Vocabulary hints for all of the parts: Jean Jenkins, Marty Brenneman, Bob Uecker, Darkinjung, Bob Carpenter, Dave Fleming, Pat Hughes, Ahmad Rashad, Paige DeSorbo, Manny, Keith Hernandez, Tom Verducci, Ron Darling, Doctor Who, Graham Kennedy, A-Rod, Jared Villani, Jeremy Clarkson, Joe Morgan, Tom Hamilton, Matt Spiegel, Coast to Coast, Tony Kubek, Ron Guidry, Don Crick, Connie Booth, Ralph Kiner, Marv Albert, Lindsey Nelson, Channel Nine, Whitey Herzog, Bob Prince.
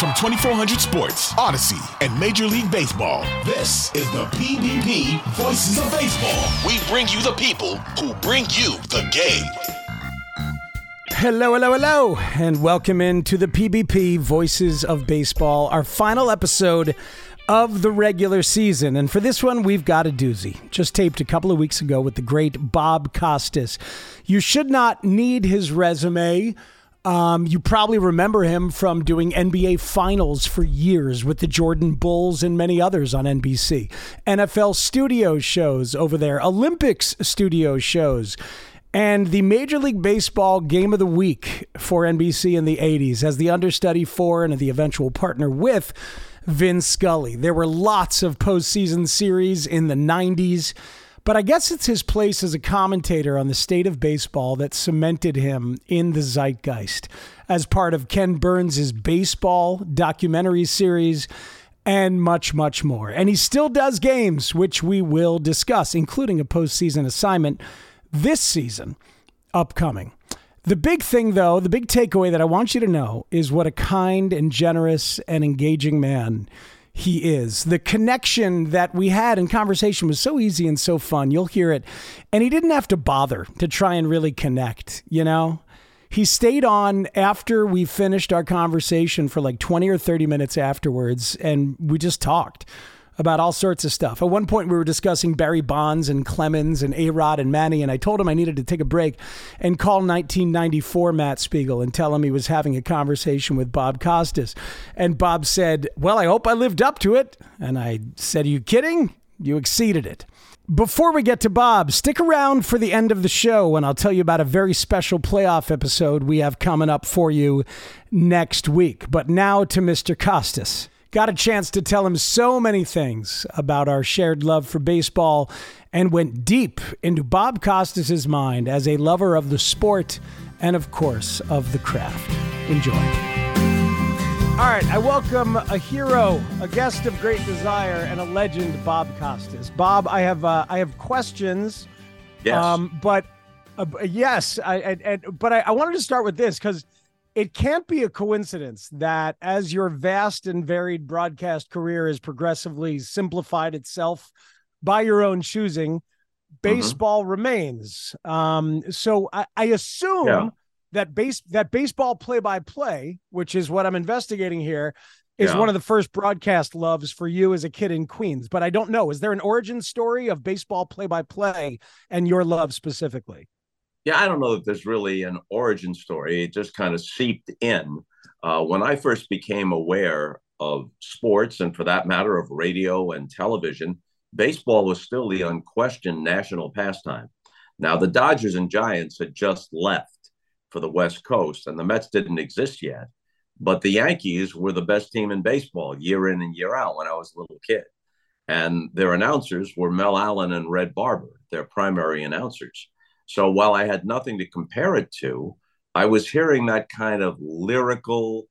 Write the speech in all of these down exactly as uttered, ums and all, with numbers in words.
From twenty-four hundred Sports, Odyssey, and Major League Baseball, this is the P B B Voices of Baseball. We bring you the people who bring you the game. Hello, hello, hello, and welcome into the P B P Voices of Baseball, our final episode of the regular season. And for this one, we've got a doozy. Just taped a couple of weeks ago with the great Bob Costas. You should not need his resume. Um, you probably remember him from doing N B A Finals for years with the Jordan Bulls and many others on N B C. N F L studio shows over there, Olympics studio shows, and the Major League Baseball Game of the Week for N B C in the eighties as the understudy for and the eventual partner with Vin Scully. There were lots of postseason series in the nineties. But I guess it's his place as a commentator on the state of baseball that cemented him in the zeitgeist as part of Ken Burns' baseball documentary series and much, much more. And he still does games, which we will discuss, including a postseason assignment this season upcoming. The big thing, though, the big takeaway that I want you to know is what a kind and generous and engaging man he is. The connection that we had in conversation was so easy and so fun. You'll hear it. And he didn't have to bother to try and really connect, you know? He stayed on after we finished our conversation for like twenty or thirty minutes afterwards, and we just talked about all sorts of stuff. At one point, we were discussing Barry Bonds and Clemens and A-Rod and Manny, and I told him I needed to take a break and call nineteen ninety-four Matt Spiegel and tell him he was having a conversation with Bob Costas. And Bob said, well, I hope I lived up to it. And I said, are you kidding? You exceeded it. Before we get to Bob, stick around for the end of the show, and I'll tell you about a very special playoff episode we have coming up for you next week. But now to Mister Costas. Got a chance to tell him so many things about our shared love for baseball and went deep into Bob Costas' mind as a lover of the sport and, of course, of the craft. Enjoy. All right, I welcome a hero, a guest of great desire, and a legend, Bob Costas. Bob, I have uh, I have questions. Yes. Um, but uh, yes, I, I, I but I, I wanted to start with this because it can't be a coincidence that as your vast and varied broadcast career has progressively simplified itself by your own choosing, baseball mm-hmm. remains. Um, so I, I assume yeah. that base that baseball play-by-play, which is what I'm investigating here, is yeah. one of the first broadcast loves for you as a kid in Queens. But I don't know. Is there an origin story of baseball play-by-play and your love specifically? Yeah, I don't know that there's really an origin story. It just kind of seeped in. Uh, when I first became aware of sports, and for that matter of radio and television, baseball was still the unquestioned national pastime. Now, the Dodgers and Giants had just left for the West Coast, and the Mets didn't exist yet. But the Yankees were the best team in baseball year in and year out when I was a little kid. And their announcers were Mel Allen and Red Barber, their primary announcers. So while I had nothing to compare it to, I was hearing that kind of lyrical,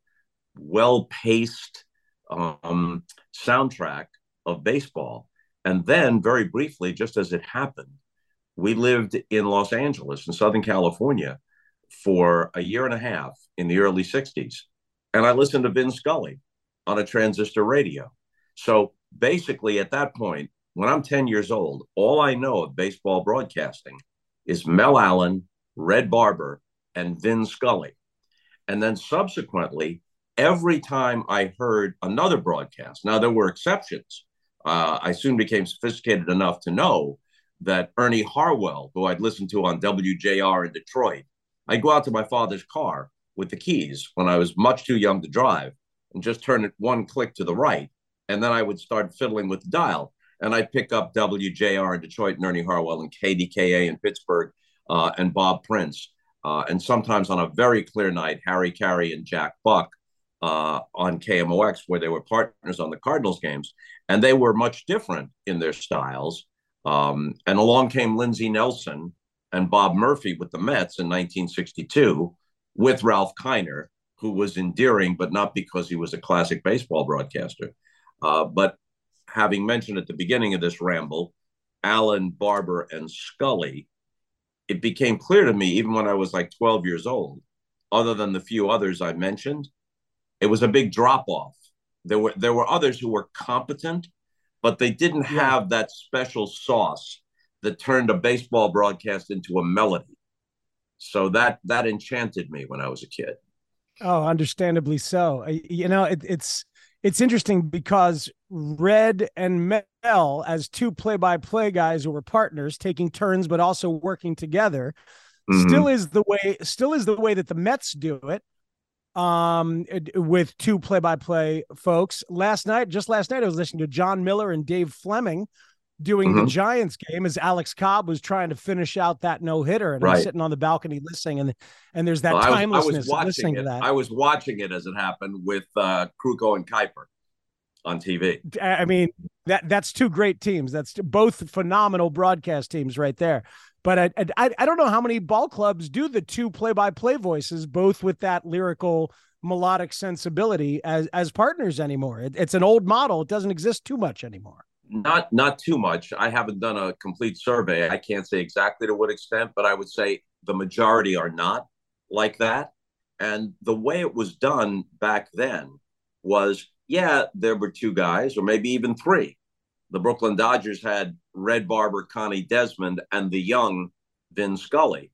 well-paced um, soundtrack of baseball. And then very briefly, just as it happened, we lived in Los Angeles in Southern California for a year and a half in the early sixties. And I listened to Vin Scully on a transistor radio. So basically at that point, when I'm ten years old, all I know of baseball broadcasting is Mel Allen, Red Barber, and Vin Scully. And then subsequently, every time I heard another broadcast, now there were exceptions. Uh, I soon became sophisticated enough to know that Ernie Harwell, who I'd listened to on W J R in Detroit, I'd go out to my father's car with the keys when I was much too young to drive and just turn it one click to the right. And then I would start fiddling with the dial. And I'd pick up W J R in Detroit and Ernie Harwell and K D K A in Pittsburgh uh, and Bob Prince. Uh, and sometimes on a very clear night, Harry Caray and Jack Buck uh, on K M O X, where they were partners on the Cardinals games. And they were much different in their styles. Um, and along came Lindsey Nelson and Bob Murphy with the Mets in nineteen sixty-two with Ralph Kiner, who was endearing, but not because he was a classic baseball broadcaster. Uh, but having mentioned at the beginning of this ramble, Allen, Barber, and Scully, it became clear to me, even when I was like twelve years old, other than the few others I mentioned, it was a big drop off. There were there were others who were competent, but they didn't have that special sauce that turned a baseball broadcast into a melody. So that that enchanted me when I was a kid. Oh, understandably so. You know, it, it's it's interesting because Red and Mel, as two play-by-play guys who were partners, taking turns but also working together, mm-hmm. still is the way. Still is the way that the Mets do it. Um, with two play-by-play folks. Last night, just last night, I was listening to John Miller and Dave Fleming doing mm-hmm. the Giants game as Alex Cobb was trying to finish out that no-hitter, and right. I'm sitting on the balcony listening, and and there's that well, timelessness I was, I was listening it. to that. I was watching it as it happened with uh, Krukow and Kuiper on T V. I mean, that that's two great teams. That's both phenomenal broadcast teams right there. But I, I I don't know how many ball clubs do the two play-by-play voices, both with that lyrical, melodic sensibility as as partners anymore. It, it's an old model. It doesn't exist too much anymore. Not not too much. I haven't done a complete survey. I can't say exactly to what extent, but I would say the majority are not like that. And the way it was done back then was, yeah, there were two guys or maybe even three. The Brooklyn Dodgers had Red Barber, Connie Desmond, and the young Vin Scully.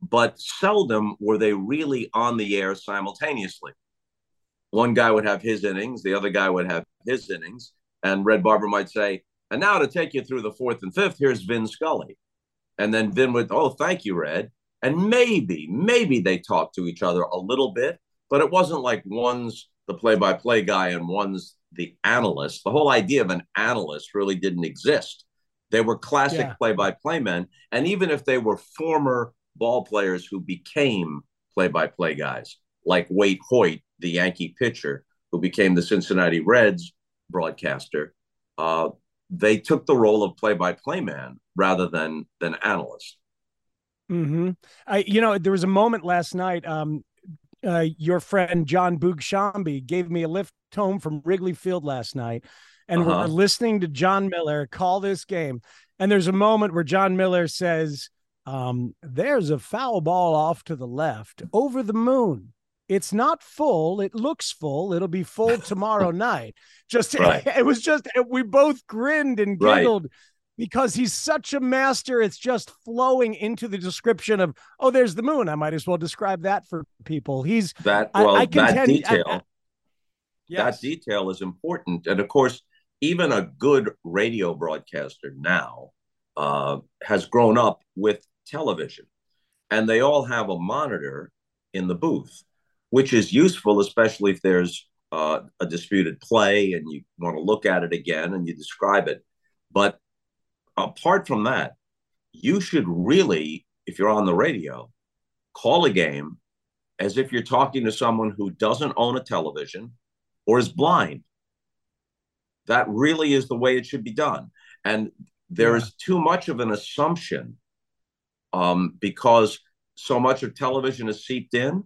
But seldom were they really on the air simultaneously. One guy would have his innings. The other guy would have his innings. And Red Barber might say, and now to take you through the fourth and fifth, here's Vin Scully. And then Vin would, oh, thank you, Red. And maybe, maybe they talked to each other a little bit. But it wasn't like one's the play-by-play guy and one's the analyst. The whole idea of an analyst really didn't exist. They were classic yeah. play-by-play men. And even if they were former ball players who became play-by-play guys, like Wade Hoyt, the Yankee pitcher, who became the Cincinnati Reds broadcaster, uh, they took the role of play-by-play man rather than than analyst. Mm-hmm. I, you know, there was a moment last night. Um, uh, your friend John Bugshambi gave me a lift home from Wrigley Field last night. And uh-huh. we're listening to John Miller call this game. And there's a moment where John Miller says, um, there's a foul ball off to the left over the moon. It's not full. It looks full. It'll be full tomorrow night. Just right. it, it was just we both grinned and giggled right. because he's such a master. It's just flowing into the description of, oh, there's the moon. I might as well describe that for people. He's that. Well, I, I contend, that detail. I, I, yes. That detail is important. And of course, even a good radio broadcaster now uh, has grown up with television, and they all have a monitor in the booth, which is useful, especially if there's uh, a disputed play and you want to look at it again and you describe it. But apart from that, you should really, if you're on the radio, call a game as if you're talking to someone who doesn't own a television or is blind. That really is the way it should be done. And there is too much of an assumption um, because so much of television is seeped in.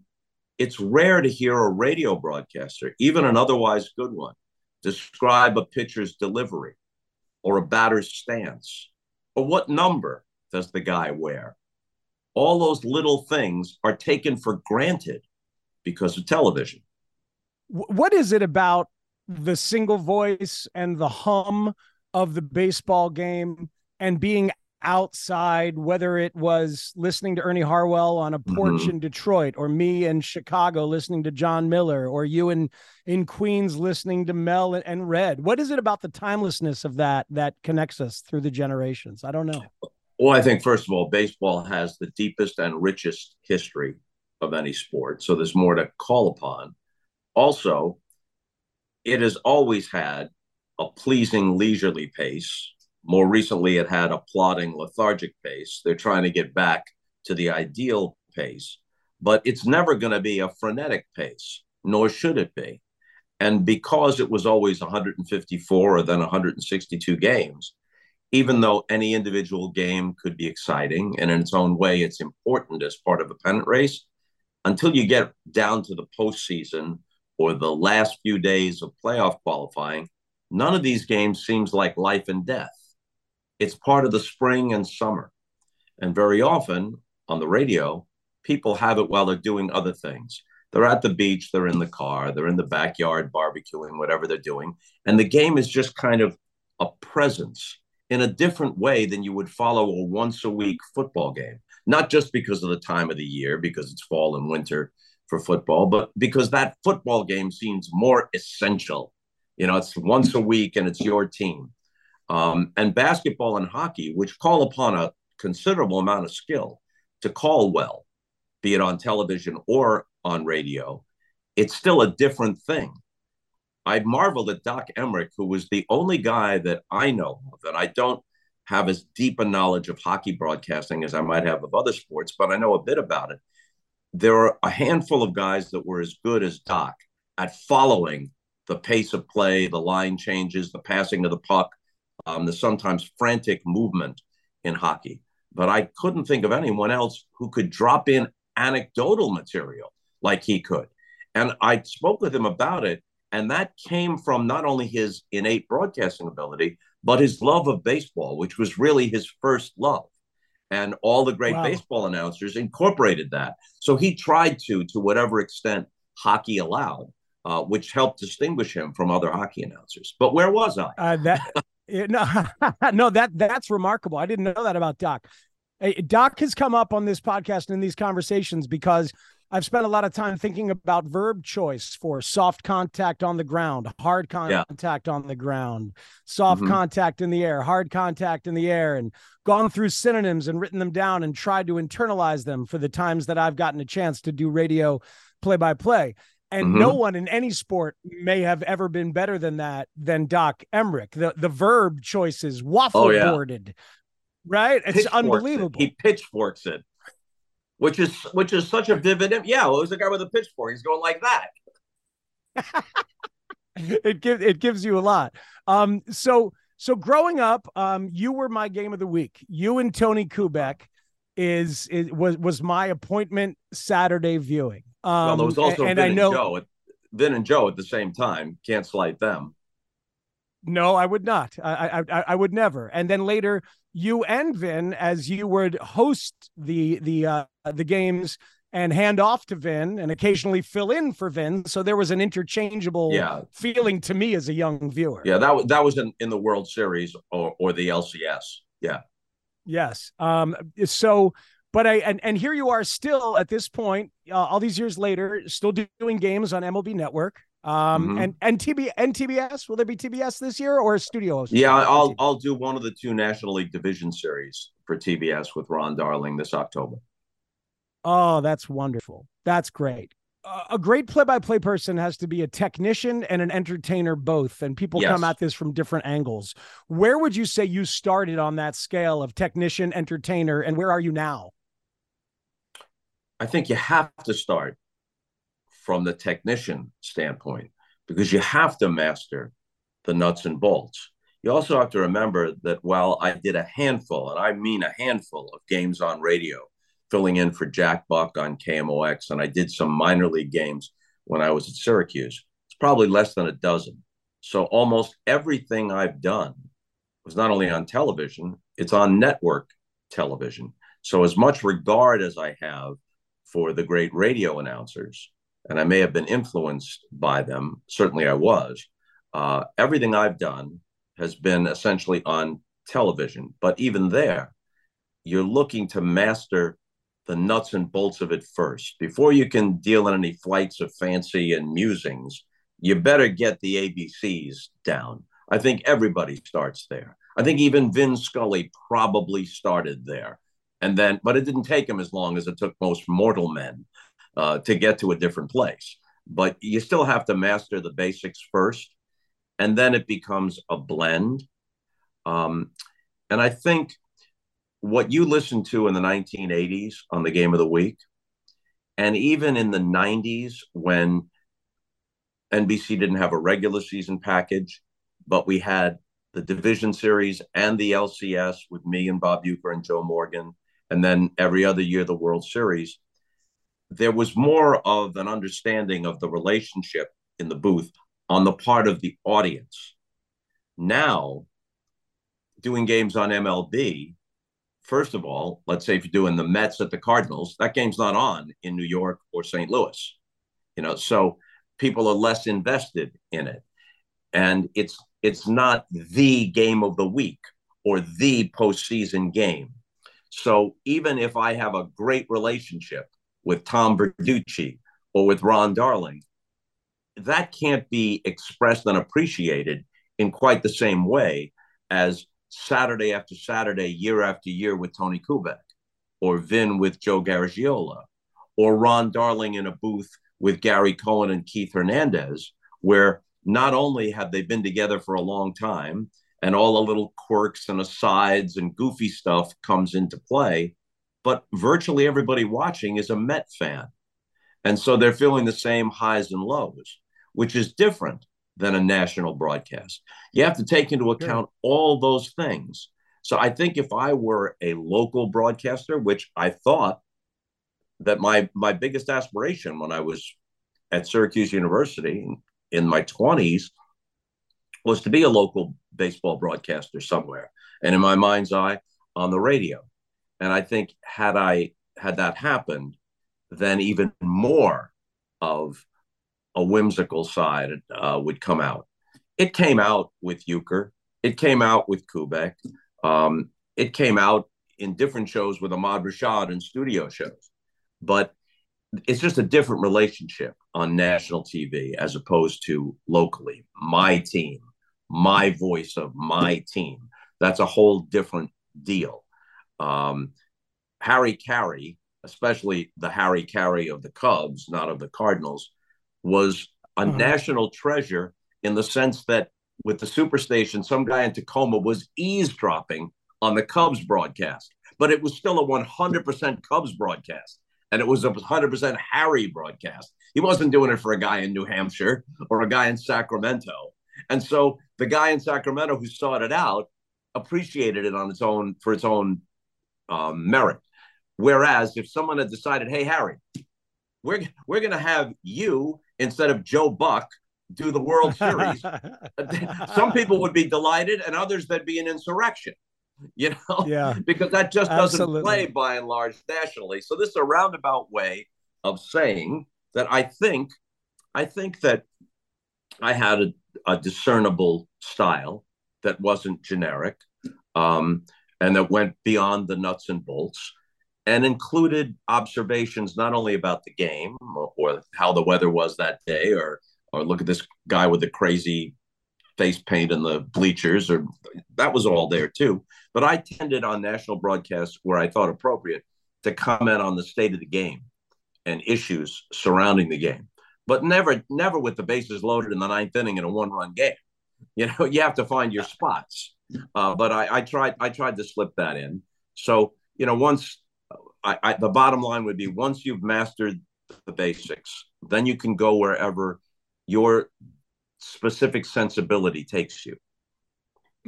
It's rare to hear a radio broadcaster, even an otherwise good one, describe a pitcher's delivery or a batter's stance or what number does the guy wear. All those little things are taken for granted because of television. What is it about the single voice and the hum of the baseball game and being outside, whether it was listening to Ernie Harwell on a porch mm-hmm. in Detroit or me in Chicago listening to John Miller or you in, in Queens listening to Mel and Red? What is it about the timelessness of that that connects us through the generations? I don't know. Well, I think, first of all, baseball has the deepest and richest history of any sport, so there's more to call upon. Also, it has always had a pleasing leisurely pace. More recently, it had a plodding, lethargic pace. They're trying to get back to the ideal pace, but it's never going to be a frenetic pace, nor should it be. And because it was always one hundred fifty-four or then one hundred sixty-two games, even though any individual game could be exciting and in its own way, it's important as part of a pennant race, until you get down to the postseason or the last few days of playoff qualifying, none of these games seems like life and death. It's part of the spring and summer. And very often on the radio, people have it while they're doing other things. They're at the beach, they're in the car, they're in the backyard barbecuing, whatever they're doing. And the game is just kind of a presence in a different way than you would follow a once a week football game. Not just because of the time of the year, because it's fall and winter for football, but because that football game seems more essential. You know, it's once a week and it's your team. Um, and basketball and hockey, which call upon a considerable amount of skill to call well, be it on television or on radio, it's still a different thing. I marveled at Doc Emrick, who was the only guy that I know of, and I don't have as deep a knowledge of hockey broadcasting as I might have of other sports, but I know a bit about it. There are a handful of guys that were as good as Doc at following the pace of play, the line changes, the passing of the puck, um, the sometimes frantic movement in hockey. But I couldn't think of anyone else who could drop in anecdotal material like he could. And I spoke with him about it, and that came from not only his innate broadcasting ability, but his love of baseball, which was really his first love. And all the great wow. baseball announcers incorporated that. So he tried to, to whatever extent hockey allowed, uh, which helped distinguish him from other hockey announcers. But where was I? Uh, that, you know, no, that that's remarkable. I didn't know that about Doc. Hey, Doc has come up on this podcast and in these conversations because I've spent a lot of time thinking about verb choice for soft contact on the ground, hard contact yeah. on the ground, soft mm-hmm. contact in the air, hard contact in the air, and gone through synonyms and written them down and tried to internalize them for the times that I've gotten a chance to do radio play-by-play. And mm-hmm. no one in any sport may have ever been better than that than Doc Emrick. The, the verb choices, waffle-boarded, oh, yeah. right? It's unbelievable. It. He pitchforks it. Which is which is such a vivid image. Yeah, well, it was the guy with the pitchfork. He's going like that. it gives it gives you a lot. Um, so so growing up, um, you were my game of the week. You and Tony Kubek is it was was my appointment Saturday viewing. Um, well, there was also and, Vin and, and know, Joe. At, Vin and Joe at the same time. Can't slight them. No, I would not. I I I would never. And then later, you and Vin, as you would host the the. Uh, the games and hand off to Vin and occasionally fill in for Vin. So there was an interchangeable yeah. feeling to me as a young viewer. Yeah. That was, that was in, in the World Series or, or the L C S. Yeah. Yes. Um, so, but I, and, and here you are still at this point, uh, all these years later, still doing games on M L B Network. Um, mm-hmm. and, and T B and T B S, will there be T B S this year or a studio host? Yeah, I'll, T B S? I'll do one of the two National League Division Series for T B S with Ron Darling this October. Oh, that's wonderful. That's great. Uh, a great play-by-play person has to be a technician and an entertainer both, and people yes. come at this from different angles. Where would you say you started on that scale of technician, entertainer, and where are you now? I think you have to start from the technician standpoint because you have to master the nuts and bolts. You also have to remember that while I did a handful, and I mean a handful, of games on radio, filling in for Jack Buck on K M O X, and I did some minor league games when I was at Syracuse. It's probably less than a dozen. So almost everything I've done was not only on television, it's on network television. So as much regard as I have for the great radio announcers, and I may have been influenced by them, certainly I was, uh, everything I've done has been essentially on television. But even there, you're looking to master the nuts and bolts of it first. Before you can deal in any flights of fancy and musings, you better get the A B Cs down. I think everybody starts there. I think even Vin Scully probably started there. And then, but it didn't take him as long as it took most mortal men uh, to get to a different place. But you still have to master the basics first, and then it becomes a blend. Um, and I think what you listened to in the nineteen eighties on the Game of the Week, and even in the nineties when N B C didn't have a regular season package, but we had the Division Series and the L C S with me and Bob Uecker and Joe Morgan, and then every other year the World Series, there was more of an understanding of the relationship in the booth on the part of the audience. Now, doing games on M L B, first of all, let's say if you're doing the Mets at the Cardinals, that game's not on in New York or Saint Louis. you know, so people are less invested in it. And it's it's not the game of the week or the postseason game. So even if I have a great relationship with Tom Verducci or with Ron Darling, that can't be expressed and appreciated in quite the same way as Saturday after Saturday, year after year with Tony Kubek, or Vin with Joe Garagiola, or Ron Darling in a booth with Gary Cohen and Keith Hernandez, where not only have they been together for a long time and all the little quirks and asides and goofy stuff comes into play, but virtually everybody watching is a Met fan. And so they're feeling the same highs and lows, which is different than a national broadcast. You have to take into account yeah. all those things. So I think if I were a local broadcaster, which I thought that my, my biggest aspiration when I was at Syracuse University in my twenties was to be a local baseball broadcaster somewhere. And in my mind's eye, on the radio. And I think had I had that happened, then even more of a whimsical side uh, would come out. It came out with Uecker. It came out with Kubek. Um, it came out in different shows with Ahmad Rashad and studio shows. But it's just a different relationship on national T V as opposed to locally. My team, my voice of my team. That's a whole different deal. Um, Harry Caray, especially the Harry Caray of the Cubs, not of the Cardinals, was a national treasure in the sense that with the Superstation, some guy in Tacoma was eavesdropping on the Cubs broadcast, but it was still a one hundred percent Cubs broadcast. And it was a one hundred percent Harry broadcast. He wasn't doing it for a guy in New Hampshire or a guy in Sacramento. And so the guy in Sacramento who sought it out appreciated it on its own for its own um, merit. Whereas if someone had decided, hey, Harry, we're, we're going to have you instead of Joe Buck do the World Series, some people would be delighted and others that'd be an insurrection, you know, yeah, because that just doesn't absolutely. Play by and large nationally. So this is a roundabout way of saying that I think, I think that I had a, a discernible style that wasn't generic um, and that went beyond the nuts and bolts. And included observations not only about the game or, or how the weather was that day, or or look at this guy with the crazy face paint and the bleachers, or that was all there too. But I tended on national broadcasts where I thought appropriate to comment on the state of the game and issues surrounding the game, but never never with the bases loaded in the ninth inning in a one-run game. You know, you have to find your spots. Uh, but I, I tried I tried to slip that in. So you know once. I, I, the bottom line would be once you've mastered the basics, then you can go wherever your specific sensibility takes you.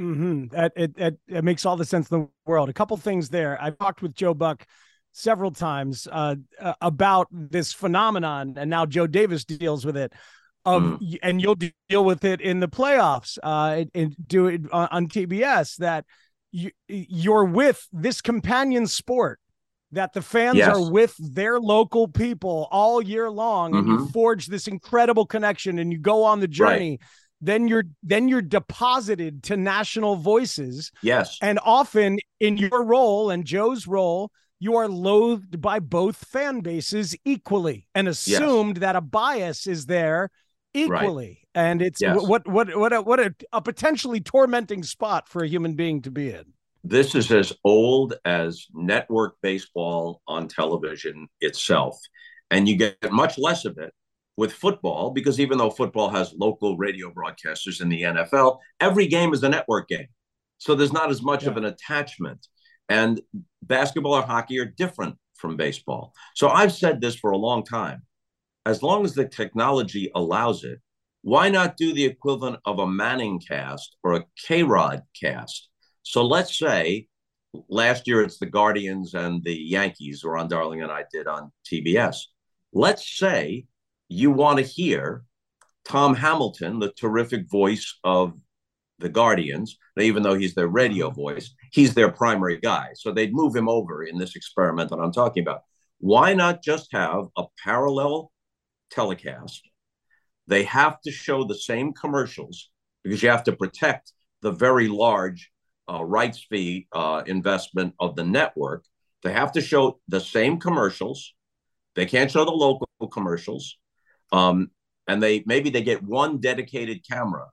Mm-hmm. That it, it, it makes all the sense in the world. A couple things there. I've talked with Joe Buck several times uh, about this phenomenon, and now Joe Davis deals with it. Of mm. and you'll deal with it in the playoffs uh, and do it on, on T B S. That you, you're with this companion sport. That the fans yes. are with their local people all year long, mm-hmm. and you forge this incredible connection, and you go on the journey. Right. Then you're then you're deposited to national voices. Yes, and often in your role and Joe's role, you are loathed by both fan bases equally, and assumed yes. that a bias is there equally. Right. And it's yes. what what what a, what a, a potentially tormenting spot for a human being to be in. This is as old as network baseball on television itself. And you get much less of it with football, because even though football has local radio broadcasters in the N F L, every game is a network game. So there's not as much yeah. of an attachment. And basketball or hockey are different from baseball. So I've said this for a long time. As long as the technology allows it, why not do the equivalent of a Manning cast or a K-Rod cast? So let's say last year it's the Guardians and the Yankees, Ron Darling and I did on T B S. Let's say you want to hear Tom Hamilton, the terrific voice of the Guardians, even though he's their radio voice, he's their primary guy. So they'd move him over in this experiment that I'm talking about. Why not just have a parallel telecast. They have to show the same commercials because you have to protect the very large uh, rights fee uh, investment of the network. They have to show the same commercials. They can't show the local commercials. Um, and they maybe they get one dedicated camera,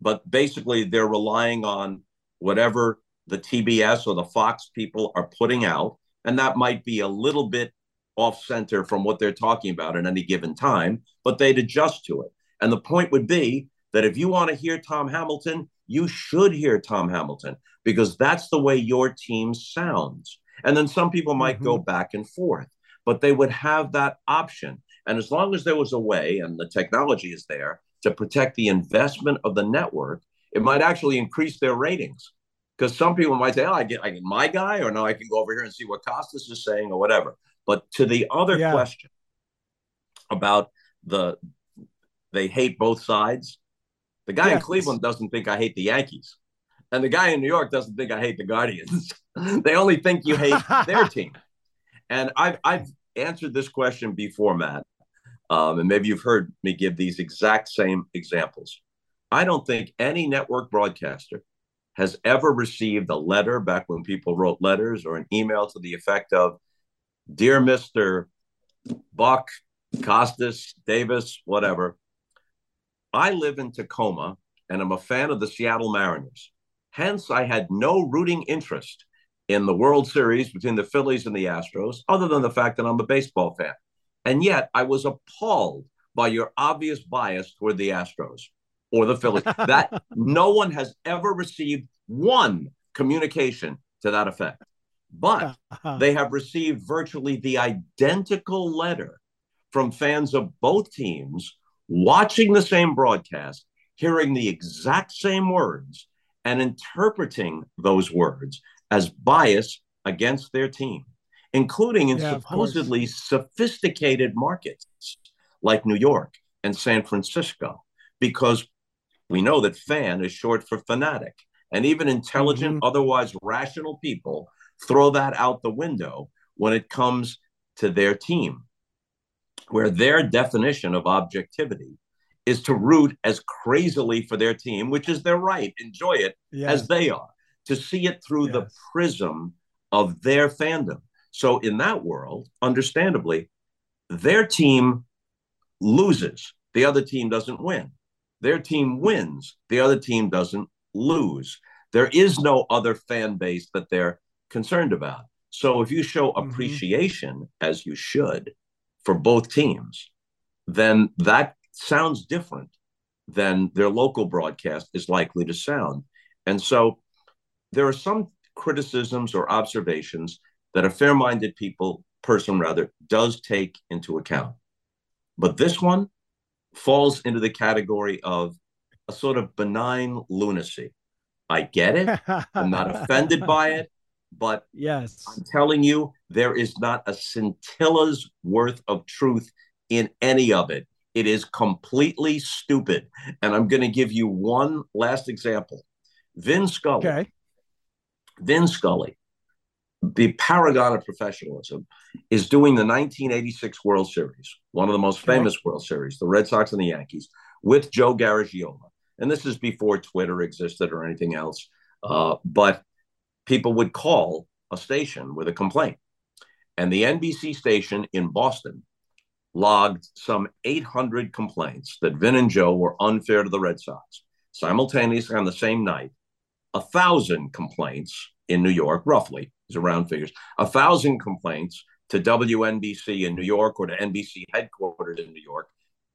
but basically they're relying on whatever the T B S or the Fox people are putting out. And that might be a little bit off center from what they're talking about at any given time, but they'd adjust to it. And the point would be that if you want to hear Tom Hamilton, you should hear Tom Hamilton because that's the way your team sounds. And then some people might mm-hmm. go back and forth, but they would have that option. And as long as there was a way, and the technology is there, to protect the investment of the network, it might actually increase their ratings. Because some people might say, oh, I get, I get my guy, or no, I can go over here and see what Costas is saying or whatever. But to the other yeah. question about the, they hate both sides. The guy yes. in Cleveland doesn't think I hate the Yankees. And the guy in New York doesn't think I hate the Guardians. They only think you hate their team. And I've, I've answered this question before, Matt. Um, and maybe you've heard me give these exact same examples. I don't think any network broadcaster has ever received a letter back when people wrote letters or an email to the effect of, "Dear Mister Buck, Costas, Davis, whatever, I live in Tacoma and I'm a fan of the Seattle Mariners. Hence, I had no rooting interest in the World Series between the Phillies and the Astros, other than the fact that I'm a baseball fan. And yet I was appalled by your obvious bias toward the Astros or the Phillies." That no one has ever received one communication to that effect. But they have received virtually the identical letter from fans of both teams watching the same broadcast, hearing the exact same words, and interpreting those words as bias against their team, including in yeah, supposedly sophisticated markets like New York and San Francisco, because we know that fan is short for fanatic. And even intelligent, mm-hmm. otherwise rational people throw that out the window when it comes to their team, where their definition of objectivity is to root as crazily for their team, which is their right, enjoy it yes. as they are, to see it through yes. the prism of their fandom. So in that world, understandably, their team loses, the other team doesn't win. Their team wins, the other team doesn't lose. There is no other fan base that they're concerned about. So if you show appreciation, mm-hmm. as you should, for both teams, then that sounds different than their local broadcast is likely to sound. And so there are some criticisms or observations that a fair-minded people, person rather, does take into account. But this one falls into the category of a sort of benign lunacy. I get it. I'm not offended by it. But yes, I'm telling you, there is not a scintilla's worth of truth in any of it. It is completely stupid. And I'm going to give you one last example. Vin Scully. Okay. Vin Scully, the paragon of professionalism, is doing the nineteen eighty-six World Series, one of the most okay. famous World Series, the Red Sox and the Yankees, with Joe Garagiola. And this is before Twitter existed or anything else. Uh, but people would call a station with a complaint. And the N B C station in Boston logged some eight hundred complaints that Vin and Joe were unfair to the Red Sox. Simultaneously on the same night, one thousand complaints in New York, roughly, is around figures, one thousand complaints to W N B C in New York or to N B C headquarters in New York,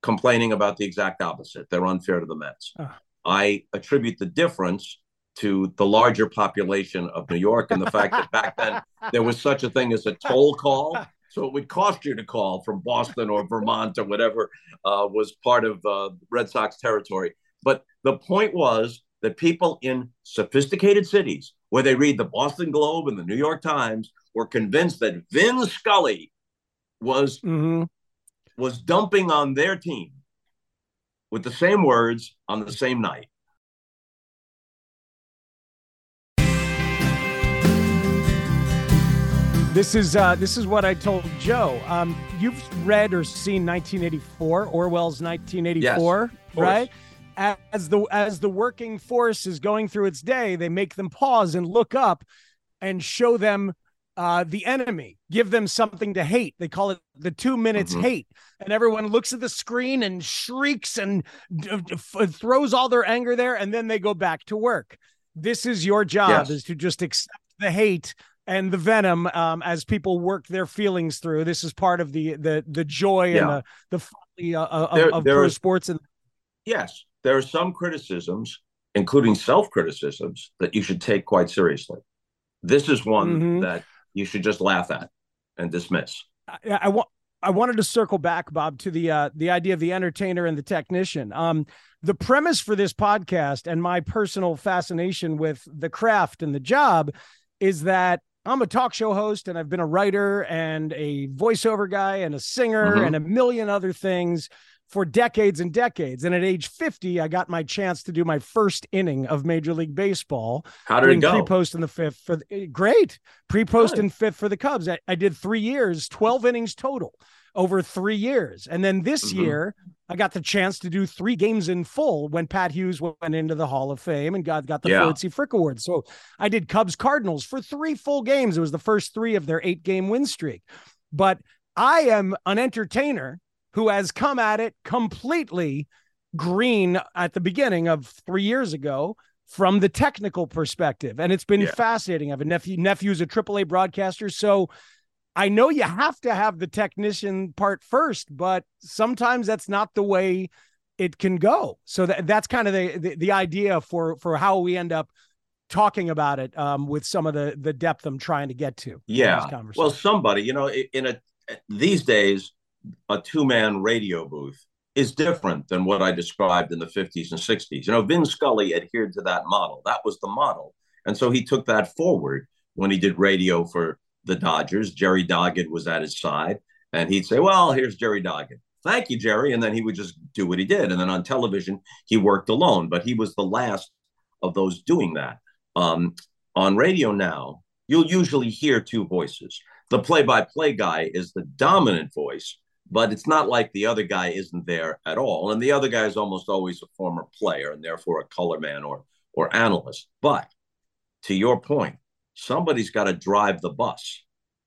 complaining about the exact opposite. They're unfair to the Mets. Oh. I attribute the difference to the larger population of New York and the fact that back then there was such a thing as a toll call. So it would cost you to call from Boston or Vermont or whatever uh, was part of uh, Red Sox territory. But the point was that people in sophisticated cities where they read the Boston Globe and the New York Times were convinced that Vin Scully was, mm-hmm. was dumping on their team with the same words on the same night. This is uh, this is what I told Joe. Um, you've read or seen nineteen eighty-four, Orwell's nineteen eighty-four, yes, right? As the as the working force is going through its day, they make them pause and look up and show them uh, the enemy, give them something to hate. They call it the two minutes mm-hmm. hate. And everyone looks at the screen and shrieks and d- d- f- throws all their anger there. And then they go back to work. This is your job, yes. is to just accept the hate and the venom um, as people work their feelings through. This is part of the the the joy yeah. and the, the folly uh, there, of there pro is, sports. And yes, there are some criticisms, including self-criticisms, that you should take quite seriously. This is one mm-hmm. that you should just laugh at and dismiss. I, I, wa- I wanted to circle back, Bob, to the uh, the idea of the entertainer and the technician. Um, the premise for this podcast and my personal fascination with the craft and the job is that I'm a talk show host and I've been a writer and a voiceover guy and a singer mm-hmm. and a million other things for decades and decades. And at age fifty, I got my chance to do my first inning of Major League Baseball. How did it go? Pre-post in the fifth for the, great pre-post Good. in fifth for the Cubs. I, I did three years, twelve innings total over three years. And then this mm-hmm. year I got the chance to do three games in full when Pat Hughes went into the Hall of Fame and got, got the yeah. Floyd C. Frick Award. So I did Cubs Cardinals for three full games. It was the first three of their eight game win streak, but I am an entertainer who has come at it completely green at the beginning of three years ago from the technical perspective. And it's been yeah. fascinating. I have a nephew, nephew's a triple A broadcaster. So I know you have to have the technician part first, but sometimes that's not the way it can go. So that, that's kind of the, the, the idea for, for how we end up talking about it um, with some of the, the depth I'm trying to get to. Yeah. Well, somebody, you know, in a, these days, a two-man radio booth is different than what I described in the fifties and sixties. You know, Vin Scully adhered to that model. That was the model. And so he took that forward when he did radio for the Dodgers. Jerry Doggett was at his side, and he'd say, well, here's Jerry Doggett. Thank you, Jerry. And then he would just do what he did. And then on television, he worked alone, but he was the last of those doing that. Um, on radio now, you'll usually hear two voices. The play-by-play guy is the dominant voice, but it's not like the other guy isn't there at all. And the other guy is almost always a former player and therefore a color man or, or analyst. But to your point, somebody's got to drive the bus.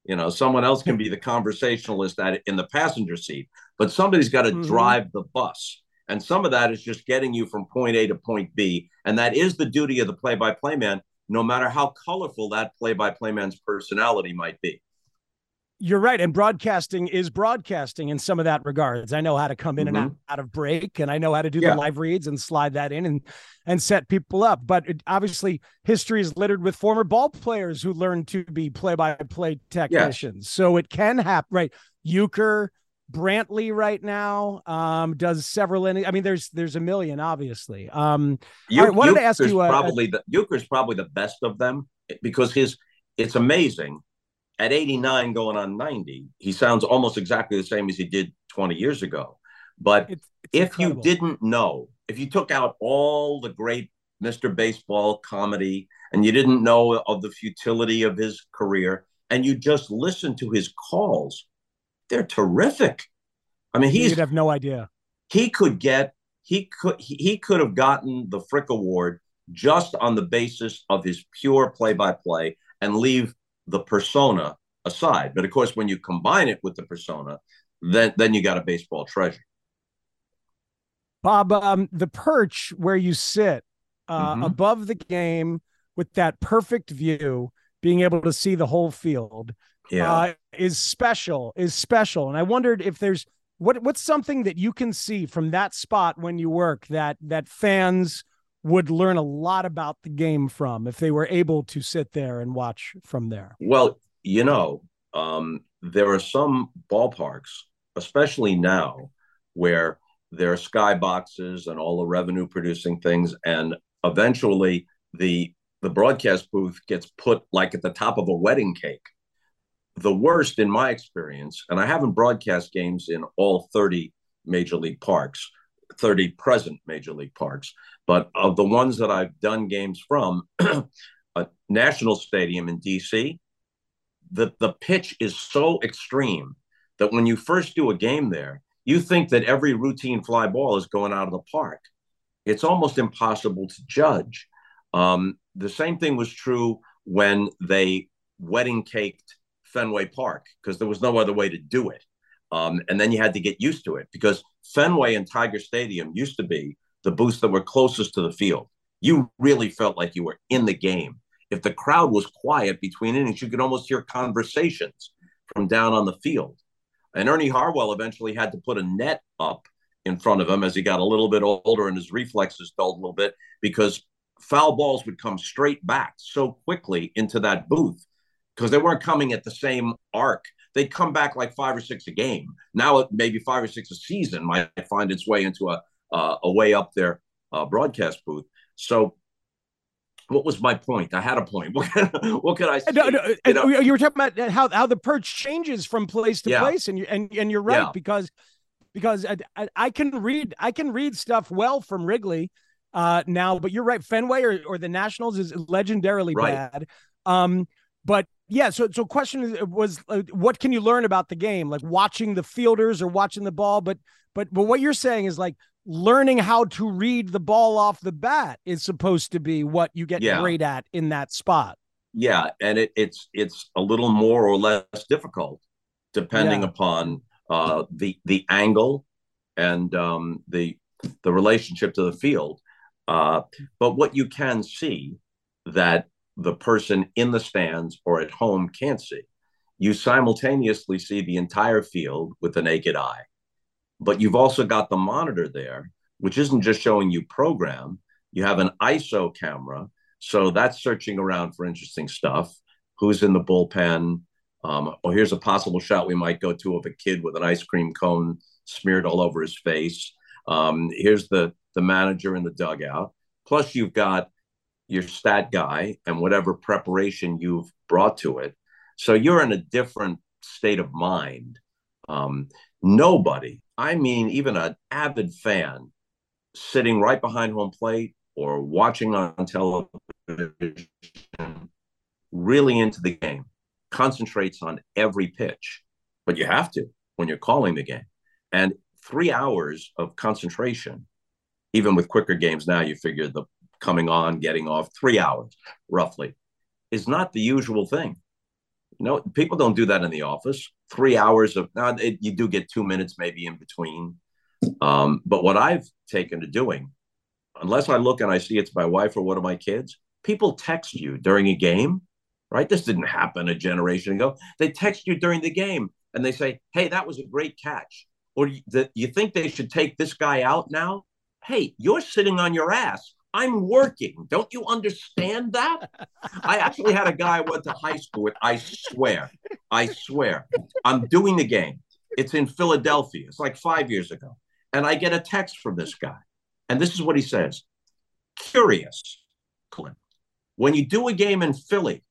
You know, someone else can be the conversationalist at, in the passenger seat, but somebody's got to mm-hmm. drive the bus. And some of that is just getting you from point A to point B. And that is the duty of the play-by-play man, no matter how colorful that play-by-play man's personality might be. You're right. And broadcasting is broadcasting in some of that regards. I know how to come in mm-hmm. and out, out of break, and I know how to do yeah. the live reads and slide that in and, and set people up. But it, obviously history is littered with former ball players who learned to be play-by-play technicians. Yeah. So it can happen, right? Uecker, Brantley right now um, does several, in- I mean, there's, there's a million, obviously. Um, you- I wanted Uecker's to ask you. Probably uh, the, Uecker's probably the best of them because his, it's amazing. At eighty-nine going on ninety, he sounds almost exactly the same as he did twenty years ago. But it's, it's if incredible. You didn't know, if you took out all the great Mister Baseball comedy and you didn't know of the futility of his career and you just listened to his calls, they're terrific. I mean, he's, you'd have no idea. He could get, he could, he, he could have gotten the Frick Award just on the basis of his pure play-by-play and leave the persona aside. But of course, when you combine it with the persona, then, then you got a baseball treasure. Bob, um, the perch where you sit uh, mm-hmm. above the game with that perfect view, being able to see the whole field yeah. uh, is special, is special. And I wondered if there's what, what's something that you can see from that spot when you work that, that fans would learn a lot about the game from if they were able to sit there and watch from there? Well, you know, um, there are some ballparks, especially now, where there are skyboxes and all the revenue producing things. And eventually the, the broadcast booth gets put like at the top of a wedding cake. The worst in my experience, and I haven't broadcast games in all thirty major league parks, thirty present major league parks, but of the ones that I've done games from, a National Stadium in D C, the, the pitch is so extreme that when you first do a game there, you think that every routine fly ball is going out of the park. It's almost impossible to judge. Um, the same thing was true when they wedding caked Fenway Park, because there was no other way to do it. Um, and then you had to get used to it, because Fenway and Tiger Stadium used to be the booths that were closest to the field. You really felt like you were in the game. If the crowd was quiet between innings, you could almost hear conversations from down on the field. And Ernie Harwell eventually had to put a net up in front of him as he got a little bit older and his reflexes dulled a little bit, because foul balls would come straight back so quickly into that booth because they weren't coming at the same arc. They'd come back like five or six a game. Now maybe five or six a season might find its way into a, uh, a way up their uh, broadcast booth. So what was my point? I had a point. What can, what can I say? No, no, you know? You were talking about how, how the perch changes from place to yeah. place. And, you, and, and you're right, yeah. because because I, I can read I can read stuff well from Wrigley uh, now. But you're right. Fenway or, or the Nationals is legendarily right. bad. Um, but yeah. So so question was, uh, what can you learn about the game? Like watching the fielders or watching the ball. But but but what you're saying is like, learning how to read the ball off the bat is supposed to be what you get yeah. great at in that spot. Yeah. And it, it's, it's a little more or less difficult depending yeah. upon uh, the, the angle and um, the, the relationship to the field. Uh, but what you can see that the person in the stands or at home can't see, you simultaneously see the entire field with the naked eye. But you've also got the monitor there, which isn't just showing you program. You have an I S O camera. So that's searching around for interesting stuff. Who's in the bullpen? Um, oh, here's a possible shot we might go to of a kid with an ice cream cone smeared all over his face. Um, here's the, the manager in the dugout. Plus you've got your stat guy and whatever preparation you've brought to it. So you're in a different state of mind. Um, nobody, I mean, even an avid fan sitting right behind home plate or watching on television, really into the game, concentrates on every pitch. But you have to when you're calling the game. And three hours of concentration, even with quicker games now, you figure the coming on, getting off, three hours roughly, is not the usual thing. You know, people don't do that in the office. Three hours of now, it, you do get two minutes maybe in between. Um, but what I've taken to doing, unless I look and I see it's my wife or one of my kids, people text you during a game, right? This didn't happen a generation ago. They text you during the game and they say, hey, that was a great catch. Or the, you think they should take this guy out now? Hey, you're sitting on your ass. I'm working. Don't you understand that? I actually had a guy I went to high school with. I swear, I swear, I'm doing the game. It's in Philadelphia. It's like five years ago. And I get a text from this guy. And this is what he says. Curious, Clint, when you do a game in Philly,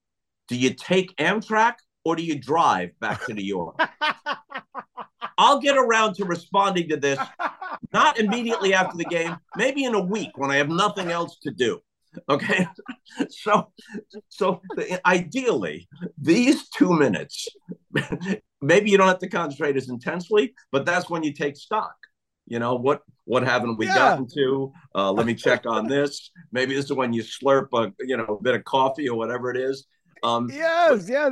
do you take Amtrak or do you drive back to New York? I'll get around to responding to this. Not immediately after the game, maybe in a week when I have nothing else to do. Okay. So, so the, ideally these two minutes, maybe you don't have to concentrate as intensely, but that's when you take stock. You know, what, what haven't we yeah. gotten to? Uh, let me check on this. Maybe this is when you slurp a, you know, a bit of coffee or whatever it is. Um, yes, but, yeah.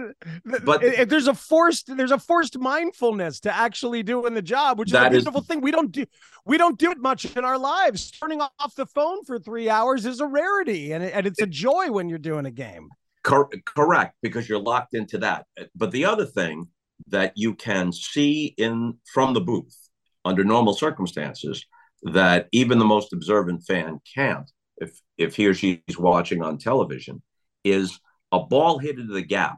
But if there's a forced, there's a forced mindfulness to actually doing the job, which is a beautiful is, thing. We don't do, we don't do it much in our lives. Turning off the phone for three hours is a rarity, and and it's a joy when you're doing a game. Cor- correct, because you're locked into that. But the other thing that you can see in from the booth under normal circumstances that even the most observant fan can't, if if he or she is watching on television, is a ball hit into the gap.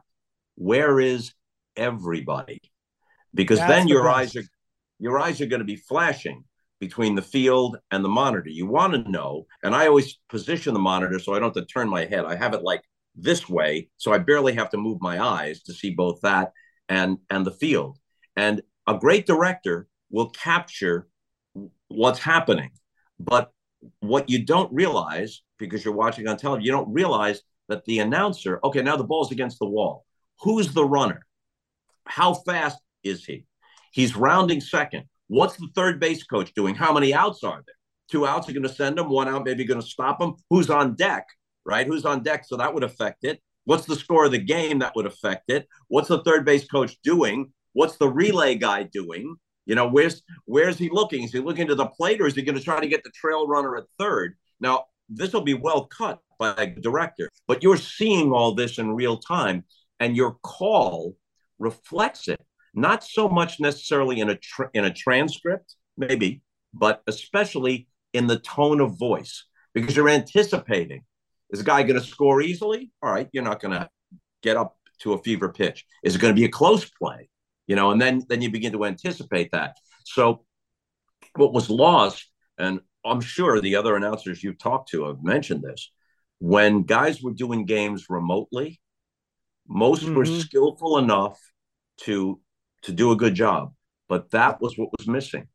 Where is everybody? Because That's then your the eyes are your eyes are going to be flashing between the field and the monitor. You want to know, and I always position the monitor so I don't have to turn my head. I have it like this way, so I barely have to move my eyes to see both that and, and the field. And a great director will capture what's happening. But what you don't realize, because you're watching on television, you don't realize that the announcer, okay, now the ball's against the wall. Who's the runner? How fast is he? He's rounding second. What's the third base coach doing? How many outs are there? Two outs are going to send him. One out maybe going to stop him. Who's on deck, right? Who's on deck? So that would affect it. What's the score of the game? That would affect it. What's the third base coach doing? What's the relay guy doing? You know, where's where's he looking? Is he looking to the plate, or is he going to try to get the trail runner at third? Now, this will be well cut by the director, but you're seeing all this in real time, and your call reflects it. Not so much necessarily in a tra- in a transcript, maybe, but especially in the tone of voice, because you're anticipating, is the guy going to score easily? All right, you're not going to get up to a fever pitch. Is it going to be a close play? You know, and then then you begin to anticipate that. So what was lost, and I'm sure the other announcers you've talked to have mentioned this, when guys were doing games remotely, most mm-hmm. were skillful enough to to do a good job, but that was what was missing.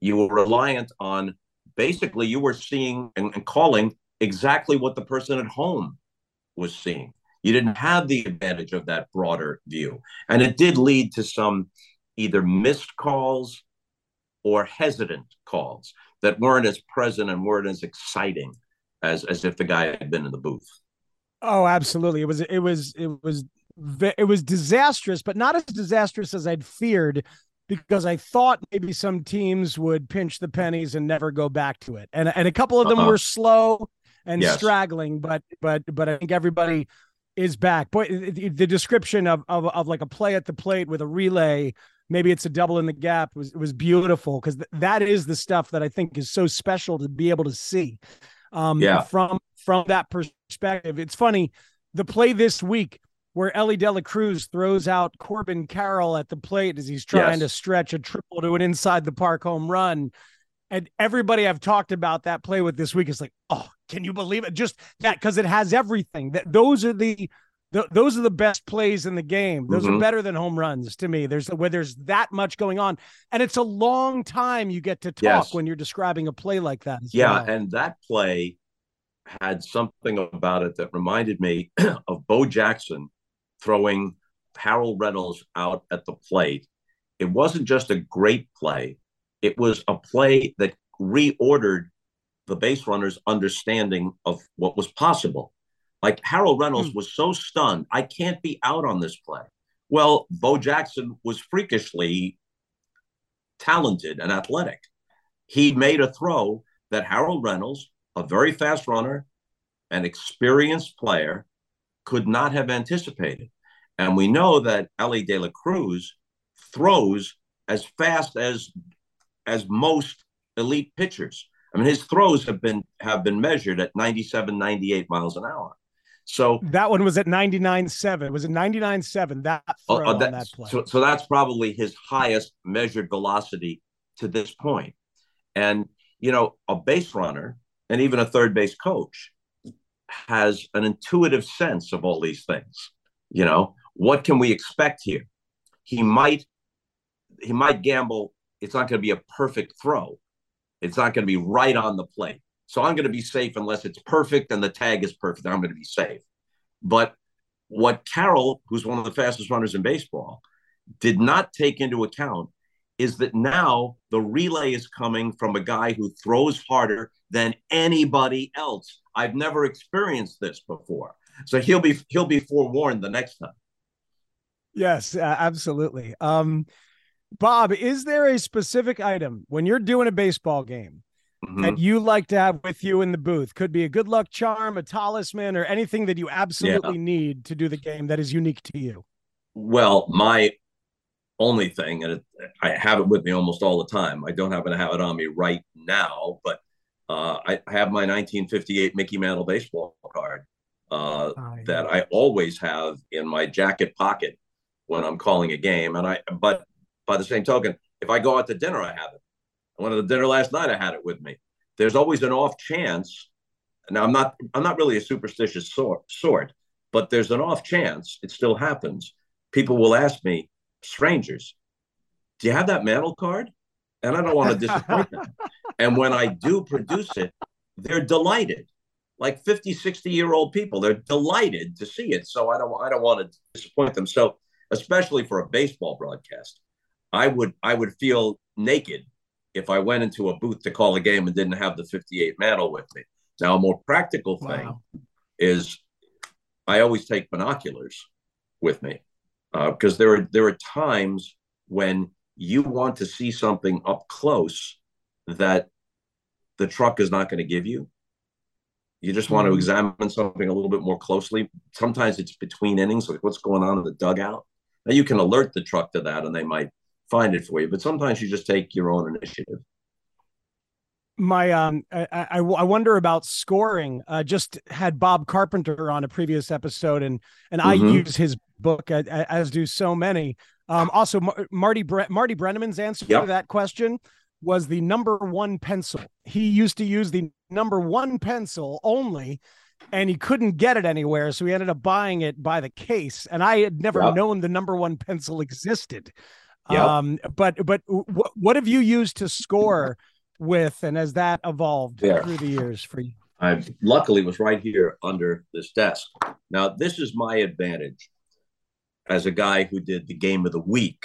You were reliant on, basically you were seeing and, and calling exactly what the person at home was seeing. You didn't have the advantage of that broader view. And it did lead to some either missed calls or hesitant calls that weren't as present and weren't as exciting as, as if the guy had been in the booth. Oh, absolutely. It was, it was, it was, it was disastrous, but not as disastrous as I'd feared, because I thought maybe some teams would pinch the pennies and never go back to it. And, and a couple of them uh-huh. were slow and yes. straggling, but, but, but I think everybody is back. Boy, the description of, of of like a play at the plate with a relay, maybe it's a double in the gap, was was beautiful, because th- that is the stuff that I think is so special to be able to see um, yeah. from from that perspective. It's funny, the play this week where Ellie De La Cruz throws out Corbin Carroll at the plate as he's trying yes. to stretch a triple to an inside the park home run. And everybody I've talked about that play with this week is like, oh, can you believe it? Just that, because it has everything. That those are the, the those are the best plays in the game. Those mm-hmm. are better than home runs to me. There's where there's that much going on, and it's a long time you get to talk yes. when you're describing a play like that. Yeah, well. And that play had something about it that reminded me of Bo Jackson throwing Harold Reynolds out at the plate. It wasn't just a great play. It was a play that reordered the base runner's understanding of what was possible. Like, Harold Reynolds mm. was so stunned, I can't be out on this play. Well, Bo Jackson was freakishly talented and athletic. He made a throw that Harold Reynolds, a very fast runner, an experienced player, could not have anticipated. And we know that Ellie De La Cruz throws as fast as as most elite pitchers. I mean, his throws have been have been measured at ninety-seven, ninety-eight miles an hour. So that one was at ninety-nine point seven. It was at ninety-nine point seven, that throw uh, that, on that play. So, so that's probably his highest measured velocity to this point. And, you know, a base runner and even a third base coach has an intuitive sense of all these things. You know, what can we expect here? He might, he might gamble. It's not going to be a perfect throw. It's not going to be right on the plate. So I'm going to be safe unless it's perfect and the tag is perfect. I'm going to be safe. But what Carroll, who's one of the fastest runners in baseball, did not take into account is that now the relay is coming from a guy who throws harder than anybody else. I've never experienced this before. So he'll be he'll be forewarned the next time. Yes, uh, absolutely. Um Bob, is there a specific item when you're doing a baseball game mm-hmm. that you like to have with you in the booth? Could be a good luck charm, a talisman, or anything that you absolutely yeah. need to do the game that is unique to you? Well, my only thing, and it, I have it with me almost all the time. I don't happen to have it on me right now, but uh, I have my nineteen fifty-eight Mickey Mantle baseball card uh, oh, yeah. that I always have in my jacket pocket when I'm calling a game. And I, but by the same token, if I go out to dinner, I have it. I went to dinner last night, I had it with me. There's always an off chance. Now, I'm not I'm not really a superstitious sort, sort, but there's an off chance. It still happens. People will ask me, strangers, do you have that Mantle card? And I don't want to disappoint them. And when I do produce it, they're delighted. like fifty, sixty year old people. They're delighted to see it. So I don't, I don't want to disappoint them. So especially for a baseball broadcast, I would, I would feel naked if I went into a booth to call a game and didn't have the fifty-eight mantle with me. Now, a more practical thing wow. is I always take binoculars with me because uh, there are, there are times when you want to see something up close that the truck is not going to give you. You just want to examine something a little bit more closely. Sometimes it's between innings, like what's going on in the dugout. Now you can alert the truck to that and they might find it for you, but sometimes you just take your own initiative. My, um, I, I, I wonder about scoring. Uh, just had Bob Carpenter on a previous episode, and and mm-hmm. I use his book, as do so many. Um, also, Marty Bre- Marty Brenneman's answer yep. to that question was the number one pencil. He used to use the number one pencil only, and he couldn't get it anywhere, so he ended up buying it by the case. And I had never yep. known the number one pencil existed. Yep. Um, but but w- what have you used to score with, and has that evolved yeah. through the years for you? I luckily was right here under this desk. Now, this is my advantage as a guy who did the game of the week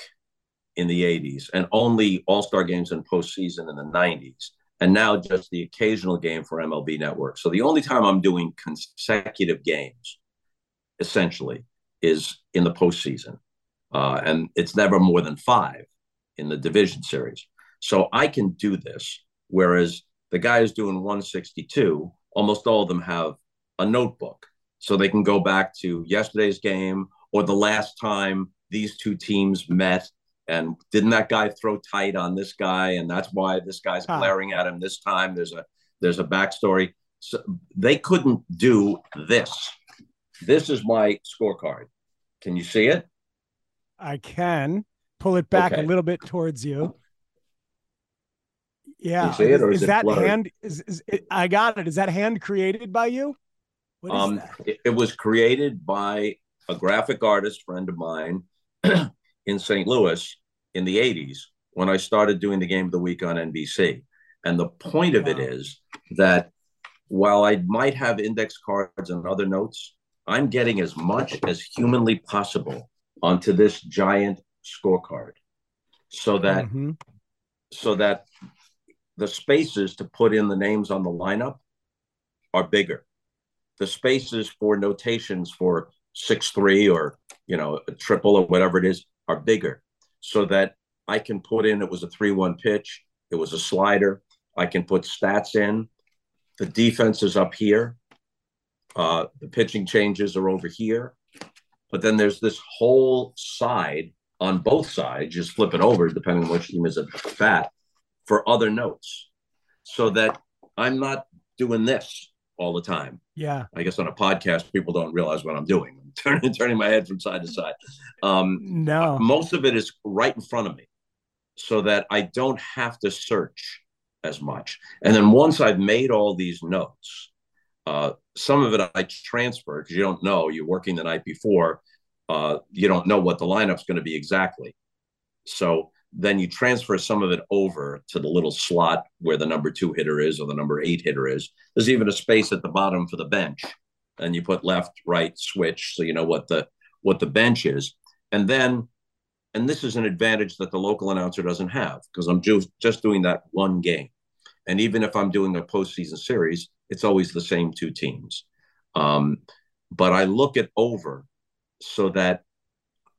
in the eighties and only all-star games and postseason in the nineties, and now just the occasional game for M L B Network. So the only time I'm doing consecutive games, essentially, is in the postseason. Uh, and it's never more than five in the division series. So I can do this, whereas the guy who's doing one sixty-two, almost all of them have a notebook. So they can go back to yesterday's game or the last time these two teams met. And didn't that guy throw tight on this guy? And that's why this guy's huh. glaring at him this time. There's a there's a backstory. So they couldn't do this. This is my scorecard. Can you see it? I can pull it back okay. a little bit towards you. Yeah. You see it, or is, is, is it that blurred? hand? Is, is it, I got it. Is that hand created by you? What is um, that? It, it was created by a graphic artist friend of mine in Saint Louis in the eighties when I started doing the game of the week on N B C. And the point of wow. it is that while I might have index cards and other notes, I'm getting as much as humanly possible onto this giant scorecard so that mm-hmm. so that the spaces to put in the names on the lineup are bigger. The spaces for notations for six three or, you know, a triple or whatever it is are bigger so that I can put in, it was a three one pitch, it was a slider. I can put stats in. The defense is up here. Uh, the pitching changes are over here. But then there's this whole side on both sides, just flip it over, depending on which team is at bat, for other notes so that I'm not doing this all the time. Yeah. I guess on a podcast, people don't realize what I'm doing. I'm turning, turning my head from side to side. Um, no. Most of it is right in front of me so that I don't have to search as much. And then once I've made all these notes, uh, some of it I transfer because you don't know. You're working the night before. Uh, you don't know what the lineup's going to be exactly. So then you transfer some of it over to the little slot where the number two hitter is or the number eight hitter is. There's even a space at the bottom for the bench, and you put left, right, switch, so you know what the what the bench is. And then, and this is an advantage that the local announcer doesn't have because I'm just just doing that one game. And even if I'm doing a postseason series, it's always the same two teams. Um, but I look it over so that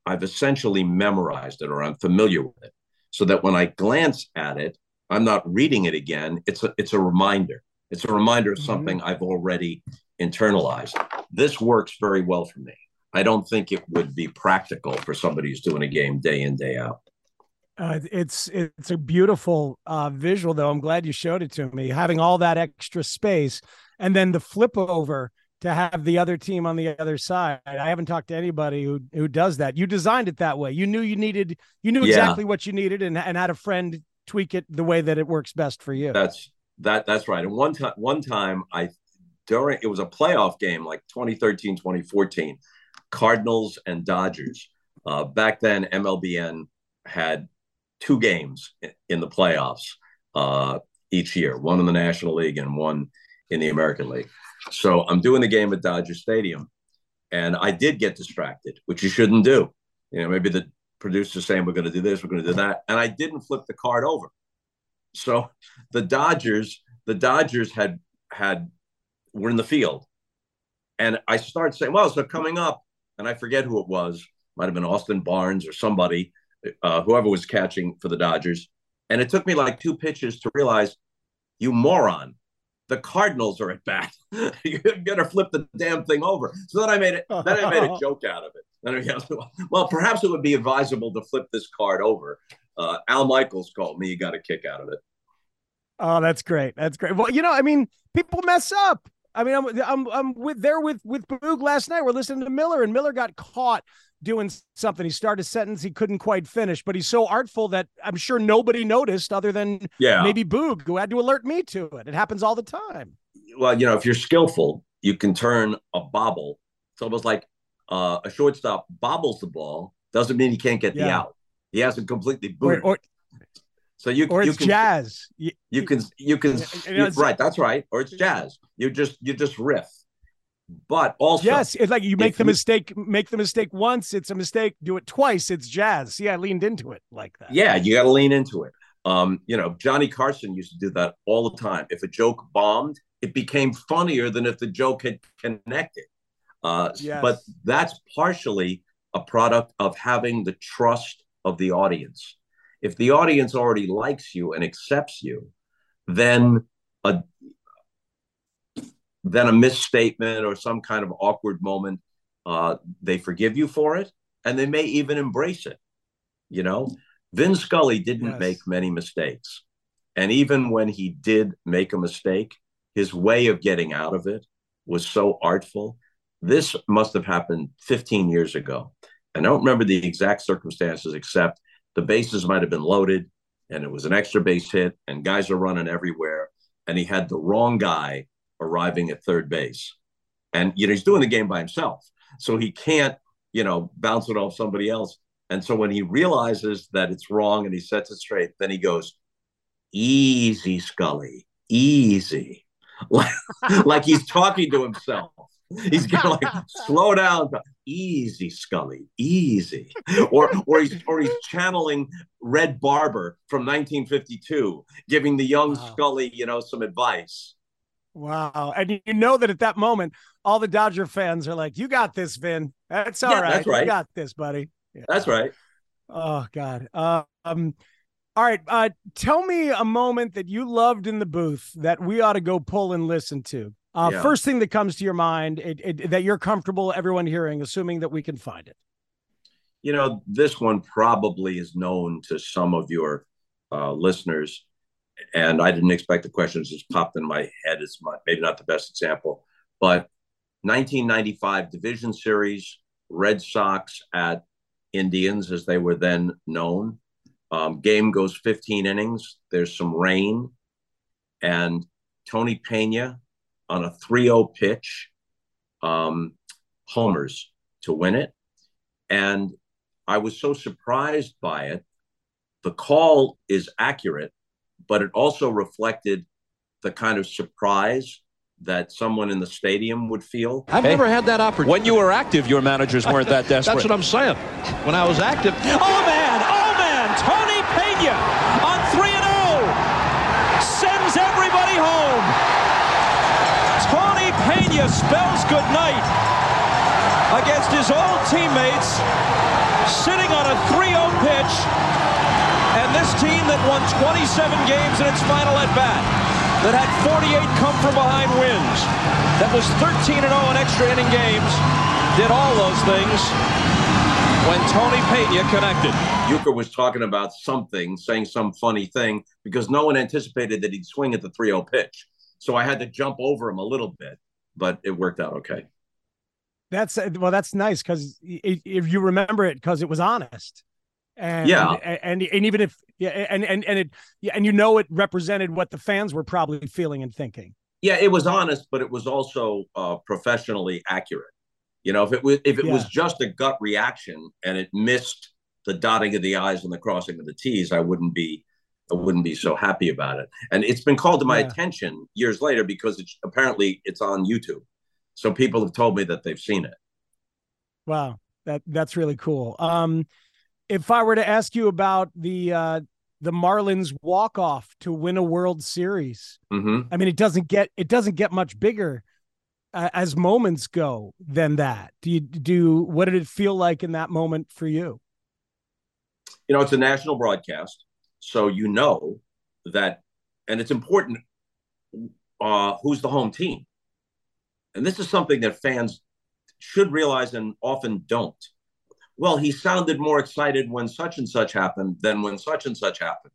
I've essentially memorized it or I'm familiar with it. So that when I glance at it, I'm not reading it again. It's a, it's a reminder. It's a reminder of something mm-hmm. I've already internalized. This works very well for me. I don't think it would be practical for somebody who's doing a game day in, day out. Uh, it's it's a beautiful uh, visual, though. I'm glad you showed it to me. Having all that extra space and then the flip over to have the other team on the other side. I haven't talked to anybody who, who does that. You designed it that way. You knew you needed, you knew yeah. exactly what you needed and, and had a friend tweak it the way that it works best for you. That's that. That's right. And one time, one time I, during, it was a playoff game, like twenty thirteen, twenty fourteen, Cardinals and Dodgers. Uh, back then M L B N had two games in the playoffs uh, each year, one in the National League and one in the American League. So I'm doing the game at Dodger Stadium, and I did get distracted, which you shouldn't do. You know, maybe the producer's saying, we're going to do this, we're going to do that. And I didn't flip the card over. So the Dodgers, the Dodgers had, had, were in the field. And I started saying, well, so coming up, and I forget who it was, might've been Austin Barnes or somebody, uh, whoever was catching for the Dodgers. And it took me like two pitches to realize, you moron, the Cardinals are at bat. You're going to flip the damn thing over. So then I made it, then I made a joke out of it. Then I guess, well, perhaps it would be advisable to flip this card over. Uh, Al Michaels called me, he got a kick out of it. Oh, that's great. That's great. Well, you know, I mean, people mess up. I mean, I'm I'm I'm with there with with Boog last night. We're listening to Miller, and Miller got caught doing something. He started a sentence he couldn't quite finish, but he's so artful that I'm sure nobody noticed, other than yeah. maybe Boog, who had to alert me to it. It happens all the time. Well, you know, if you're skillful, you can turn a bobble. It's almost like uh, a shortstop bobbles the ball. Doesn't mean he can't get yeah. the out. He hasn't completely booted. Or, or, So you, or you it's can, jazz. You, you can, you can, you know, you, right. That's right. Or it's jazz. You just, you just riff. But also, yes, it's like you make the you, mistake, make the mistake once, it's a mistake. Do it twice, it's jazz. See, I leaned into it like that. Yeah, you got to lean into it. Um, you know, Johnny Carson used to do that all the time. If a joke bombed, it became funnier than if the joke had connected. Uh, yes. But that's partially a product of having the trust of the audience. If the audience already likes you and accepts you, then a then a misstatement or some kind of awkward moment, uh, they forgive you for it, and they may even embrace it. You know, Vin Scully didn't yes. make many mistakes, and even when he did make a mistake, his way of getting out of it was so artful. This must have happened fifteen years ago, and I don't remember the exact circumstances, except the bases might have been loaded, and it was an extra base hit, and guys are running everywhere, and he had the wrong guy arriving at third base. And, you know, he's doing the game by himself, so he can't, you know, bounce it off somebody else. And so when he realizes that it's wrong and he sets it straight, then he goes, easy, Scully, easy. Like, like he's talking to himself. He's gonna like slow down, easy, Scully, easy. Or or he's or he's channeling Red Barber from nineteen fifty-two, giving the young wow. Scully, you know, some advice. Wow. And you know that at that moment, all the Dodger fans are like, you got this, Vin. That's all yeah, right. That's right. You got this, buddy. Yeah. That's right. Oh God. Uh, um All right. Uh tell me a moment that you loved in the booth that we ought to go pull and listen to. Uh, yeah. First thing that comes to your mind it, it, that you're comfortable everyone hearing, assuming that we can find it. You know, this one probably is known to some of your uh, listeners, and I didn't expect the questions just popped in my head. It's my, maybe not the best example, but nineteen ninety-five Division Series, Red Sox at Indians, as they were then known. Um, game goes fifteen innings. There's some rain, and Tony Pena, on a three oh pitch, um, homers to win it. And I was so surprised by it. The call is accurate, but it also reflected the kind of surprise that someone in the stadium would feel. I've hey, never had that opportunity. When you were active, your managers weren't that desperate. That's what I'm saying. When I was active. Oh, man, oh, man, Tony Pena on three and oh sends everybody home. Tony Pena spells goodnight against his old teammates, sitting on a three oh pitch, and this team that won twenty-seven games in its final at-bat, that had forty-eight come-from-behind wins, that was thirteen and oh in extra-inning games, did all those things when Tony Pena connected. Uecker was talking about something, saying some funny thing, because no one anticipated that he'd swing at the three oh pitch. So I had to jump over him a little bit, but it worked out okay. That's well, that's nice, because if you remember it, because it was honest, and yeah, and, and and even if yeah, and and and it and you know it represented what the fans were probably feeling and thinking. Yeah, it was honest, but it was also uh, professionally accurate. You know, if it was if it yeah. was just a gut reaction and it missed the dotting of the I's and the crossing of the T's, I wouldn't be I wouldn't be so happy about it. And it's been called to my yeah. attention years later because it's, apparently it's on YouTube. So people have told me that they've seen it. Wow. That that's really cool. Um, if I were to ask you about the, uh, the Marlins walk off to win a World Series. Mm-hmm. I mean, it doesn't get, it doesn't get much bigger uh, as moments go than that. Do you do, what did it feel like in that moment for you? You know, it's a national broadcast. So, you know, that, and it's important, uh, who's the home team. And this is something that fans should realize and often don't. Well, he sounded more excited when such and such happened than when such and such happened.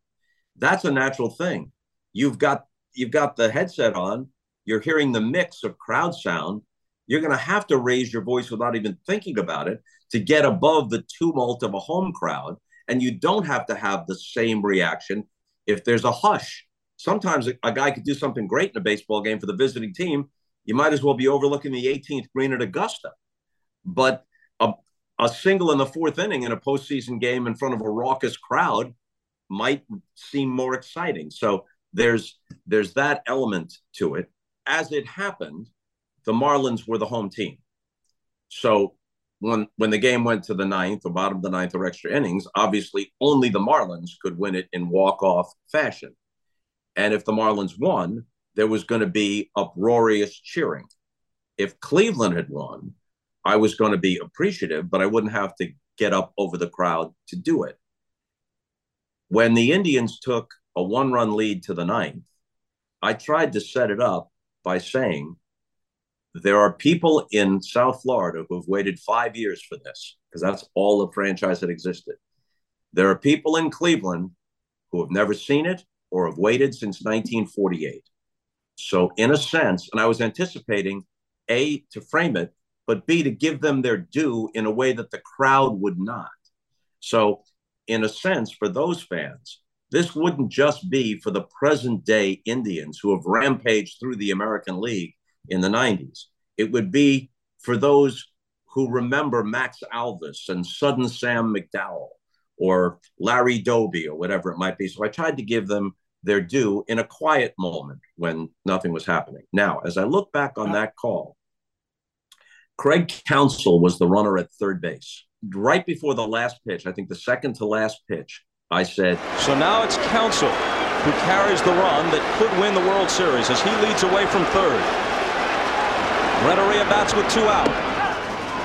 That's a natural thing. You've got you've got the headset on. You're hearing the mix of crowd sound. You're going to have to raise your voice without even thinking about it to get above the tumult of a home crowd. And you don't have to have the same reaction if there's a hush. Sometimes a, a guy could do something great in a baseball game for the visiting team. You might as well be overlooking the eighteenth green at Augusta. But a A single in the fourth inning in a postseason game in front of a raucous crowd might seem more exciting. So there's there's that element to it. As it happened, the Marlins were the home team. So when when the game went to the ninth, or bottom of the ninth, or extra innings, obviously only the Marlins could win it in walk-off fashion. And if the Marlins won, there was going to be uproarious cheering. If Cleveland had won, I was going to be appreciative, but I wouldn't have to get up over the crowd to do it. When the Indians took a one-run lead to the ninth, I tried to set it up by saying, there are people in South Florida who have waited five years for this, because that's all the franchise that existed. There are people in Cleveland who have never seen it or have waited since nineteen forty-eight. So in a sense, and I was anticipating, A, to frame it, but B, to give them their due in a way that the crowd would not. So in a sense, for those fans, this wouldn't just be for the present day Indians who have rampaged through the American League in the nineties. It would be for those who remember Max Alvis and Sudden Sam McDowell or Larry Doby or whatever it might be. So I tried to give them their due in a quiet moment when nothing was happening. Now, as I look back on that call, Craig Counsell was the runner at third base. Right before the last pitch, I think the second to last pitch, I said, so now it's Counsell who carries the run that could win the World Series as he leads away from third. Renteria bats with two out.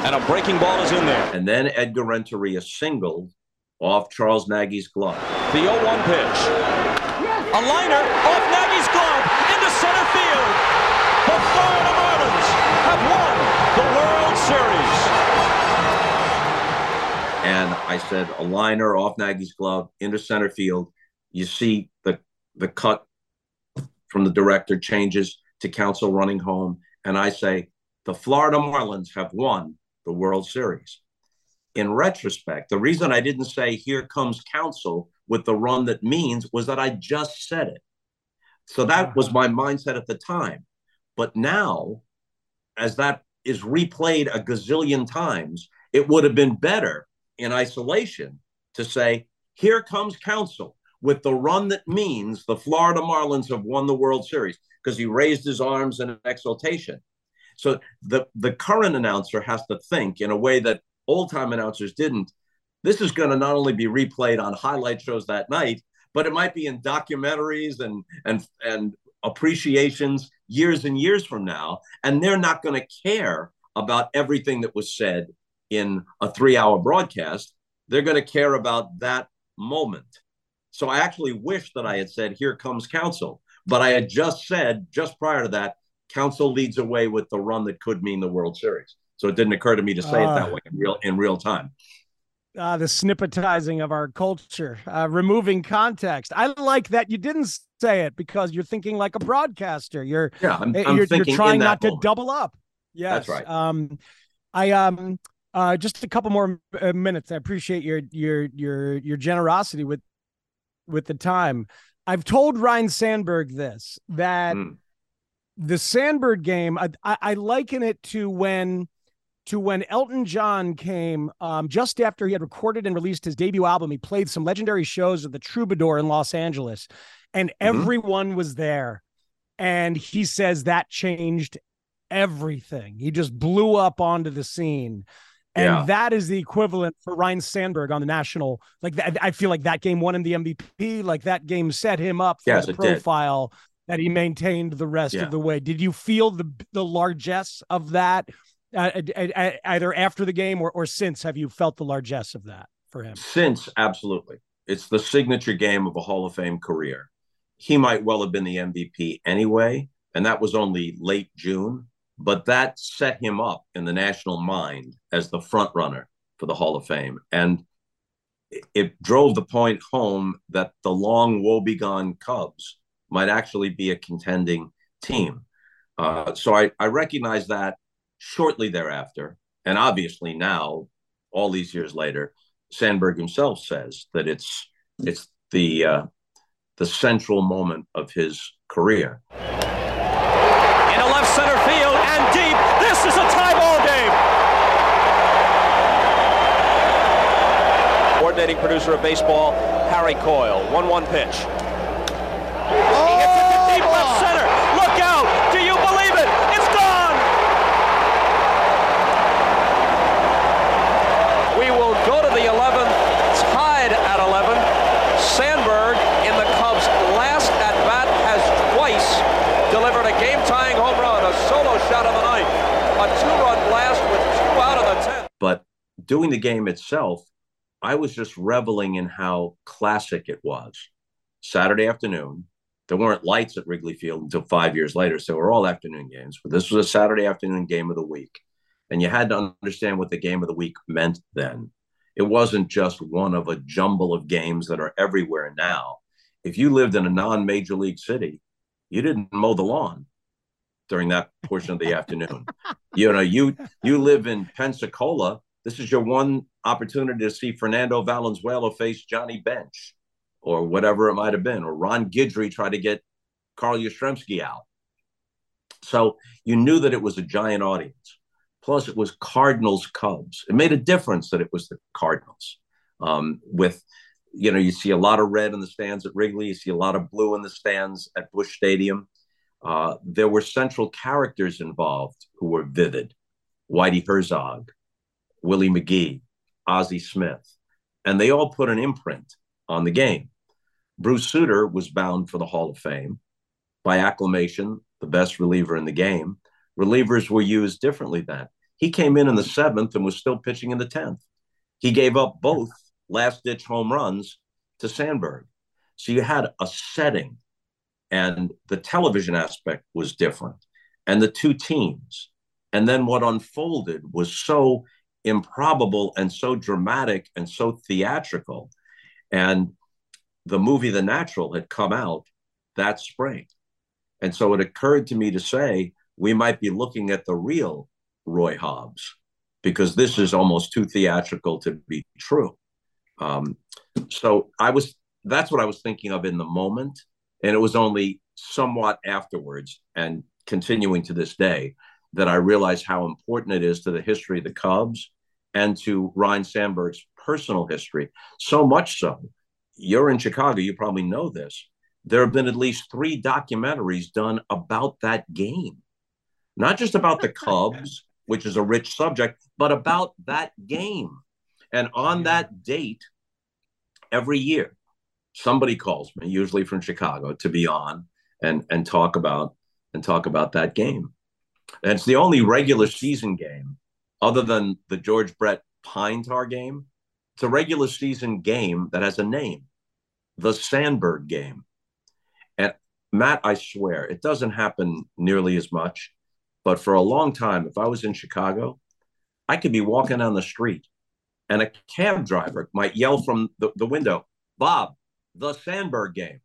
And a breaking ball is in there. And then Edgar Renteria singled off Charles Nagy's glove. The oh one pitch. A liner off Nagy's glove into center field. The Florida Marlins have won the World Series. And I said, a liner off Nagy's glove into center field. You see the the cut from the director changes to Counsell running home. And I say, the Florida Marlins have won the World Series. In retrospect, the reason I didn't say, here comes Counsell with the run that means, was that I just said it. So that was my mindset at the time. But now, as that is replayed a gazillion times, it would have been better in isolation to say, here comes Counsell with the run that means the Florida Marlins have won the World Series, because he raised his arms in exultation. So the, the current announcer has to think in a way that old-time announcers didn't. This is going to not only be replayed on highlight shows that night, but it might be in documentaries and, and, and appreciations years and years from now, and they're not going to care about everything that was said in a three-hour broadcast. They're going to care about that moment. So I actually wish that I had said, here comes Counsell, but I had just said, just prior to that, Counsell leads away with the run that could mean the World Series. So it didn't occur to me to say uh, it that way in real, in real time. Uh, the snippetizing of our culture, uh, removing context. I like that you didn't say it, because you're thinking like a broadcaster. You're yeah, I'm, I'm you're, you're trying not moment. to double up. Yes, that's right. Um, I um uh just a couple more uh, minutes. I appreciate your your your your generosity with with the time. I've told Ryne Sandberg this, that mm. the Sandberg game, I, I I liken it to when to when Elton John came um, just after he had recorded and released his debut album. He played some legendary shows at the Troubadour in Los Angeles, and mm-hmm. everyone was there. And he says that changed everything. He just blew up onto the scene. Yeah. And that is the equivalent for Ryne Sandberg on the national. Like, that, I feel like that game won him the M V P. Like, that game set him up for yes, the profile did. that he maintained the rest yeah. of the way. Did you feel the the largesse of that uh, either after the game or, or since? Have you felt the largesse of that for him? Since, absolutely. It's the signature game of a Hall of Fame career. He might well have been the M V P anyway, and that was only late June. But that set him up in the national mind as the front runner for the Hall of Fame. And it drove the point home that the long woebegone Cubs might actually be a contending team. Uh, so I, I recognized that shortly thereafter. And obviously now, all these years later, Sandberg himself says that it's it's the uh, the central moment of his career. In a left center field and deep. This is a tie ball game. Coordinating producer of baseball, Harry Coyle. one one pitch. Oh, he hits it to deep left center. Look out. Do you believe it? It's gone. We will go to the eleventh, tied at eleven. Sandberg, in the Cubs' last at-bat, has twice delivered a game-tying home run, a solo shot of the night, a two-run blast with two out of the ten. But doing the game itself, I was just reveling in how classic it was. Saturday afternoon, there weren't lights at Wrigley Field until five years later, so they were all afternoon games. But this was a Saturday afternoon game of the week, and you had to understand what the game of the week meant then. It wasn't just one of a jumble of games that are everywhere now. If you lived in a non-major league city, you didn't mow the lawn during that portion of the afternoon. You know, you you live in Pensacola. This is your one opportunity to see Fernando Valenzuela face Johnny Bench or whatever it might have been, or Ron Guidry try to get Carl Yastrzemski out. So you knew that it was a giant audience. Plus, it was Cardinals Cubs. It made a difference that it was the Cardinals. Um, with You know, you see a lot of red in the stands at Wrigley. You see a lot of blue in the stands at Busch Stadium. Uh, there were central characters involved who were vivid. Whitey Herzog, Willie McGee, Ozzie Smith. And they all put an imprint on the game. Bruce Sutter was bound for the Hall of Fame. By acclamation, the best reliever in the game. Relievers were used differently then. He came in in the seventh and was still pitching in the tenth. He gave up both last-ditch home runs to Sandberg. So you had a setting, and the television aspect was different, and the two teams. And then what unfolded was so improbable and so dramatic and so theatrical. And the movie The Natural had come out that spring. And so it occurred to me to say, we might be looking at the real Roy Hobbs, because this is almost too theatrical to be true. Um, so I was, that's what I was thinking of in the moment. And it was only somewhat afterwards and continuing to this day that I realized how important it is to the history of the Cubs and to Ryne Sandberg's personal history. So much so, you're in Chicago, you probably know this. There have been at least three documentaries done about that game, not just about the Cubs, which is a rich subject, but about that game. And on that date, every year, somebody calls me, usually from Chicago, to be on and, and talk about and talk about that game. And it's the only regular season game, other than the George Brett Pine Tar game. It's a regular season game that has a name, the Sandberg game. And Matt, I swear, it doesn't happen nearly as much. But for a long time, if I was in Chicago, I could be walking down the street, and a cab driver might yell from the, the window, "Bob, the Sandberg game."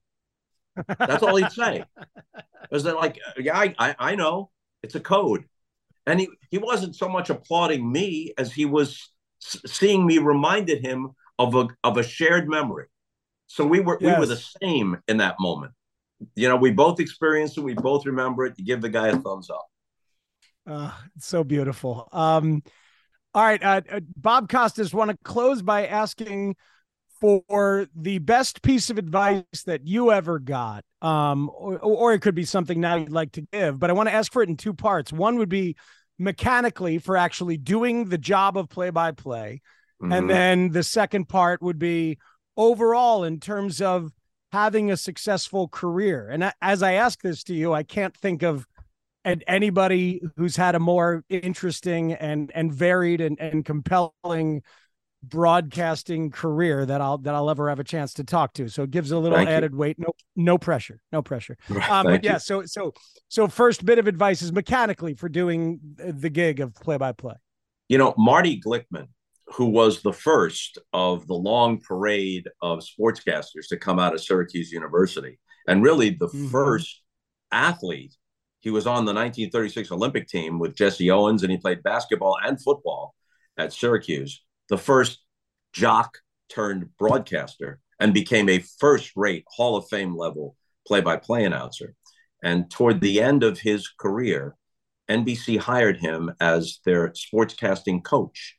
That's all he'd say. Was that like, yeah, I, I, I know. It's a code. And he, he wasn't so much applauding me as he was seeing me reminded him of a, of a shared memory. So we were, yes. we were the same in that moment. You know, we both experienced it. We both remember it. You give the guy a thumbs up. Uh, it's so beautiful. Um All right. Uh, Bob Costas, want to close by asking for the best piece of advice that you ever got, um, or, or it could be something now you'd like to give, but I want to ask for it in two parts. One would be mechanically for actually doing the job of play-by-play. Mm-hmm. And then the second part would be overall in terms of having a successful career. And as I ask this to you, I can't think of anybody who's had a more interesting and, and varied and, and compelling broadcasting career that I'll that I'll ever have a chance to talk to. So it gives a little Thank added you. weight. No, no pressure. No pressure. Um, but yeah, you. so so so first bit of advice is mechanically for doing the gig of play-by-play. You know, Marty Glickman, who was the first of the long parade of sportscasters to come out of Syracuse University, and really the mm-hmm. first athlete. He was on the nineteen thirty-six Olympic team with Jesse Owens, and he played basketball and football at Syracuse. The first jock turned broadcaster and became a first-rate Hall of Fame level play-by-play announcer. And toward the end of his career, N B C hired him as their sportscasting coach.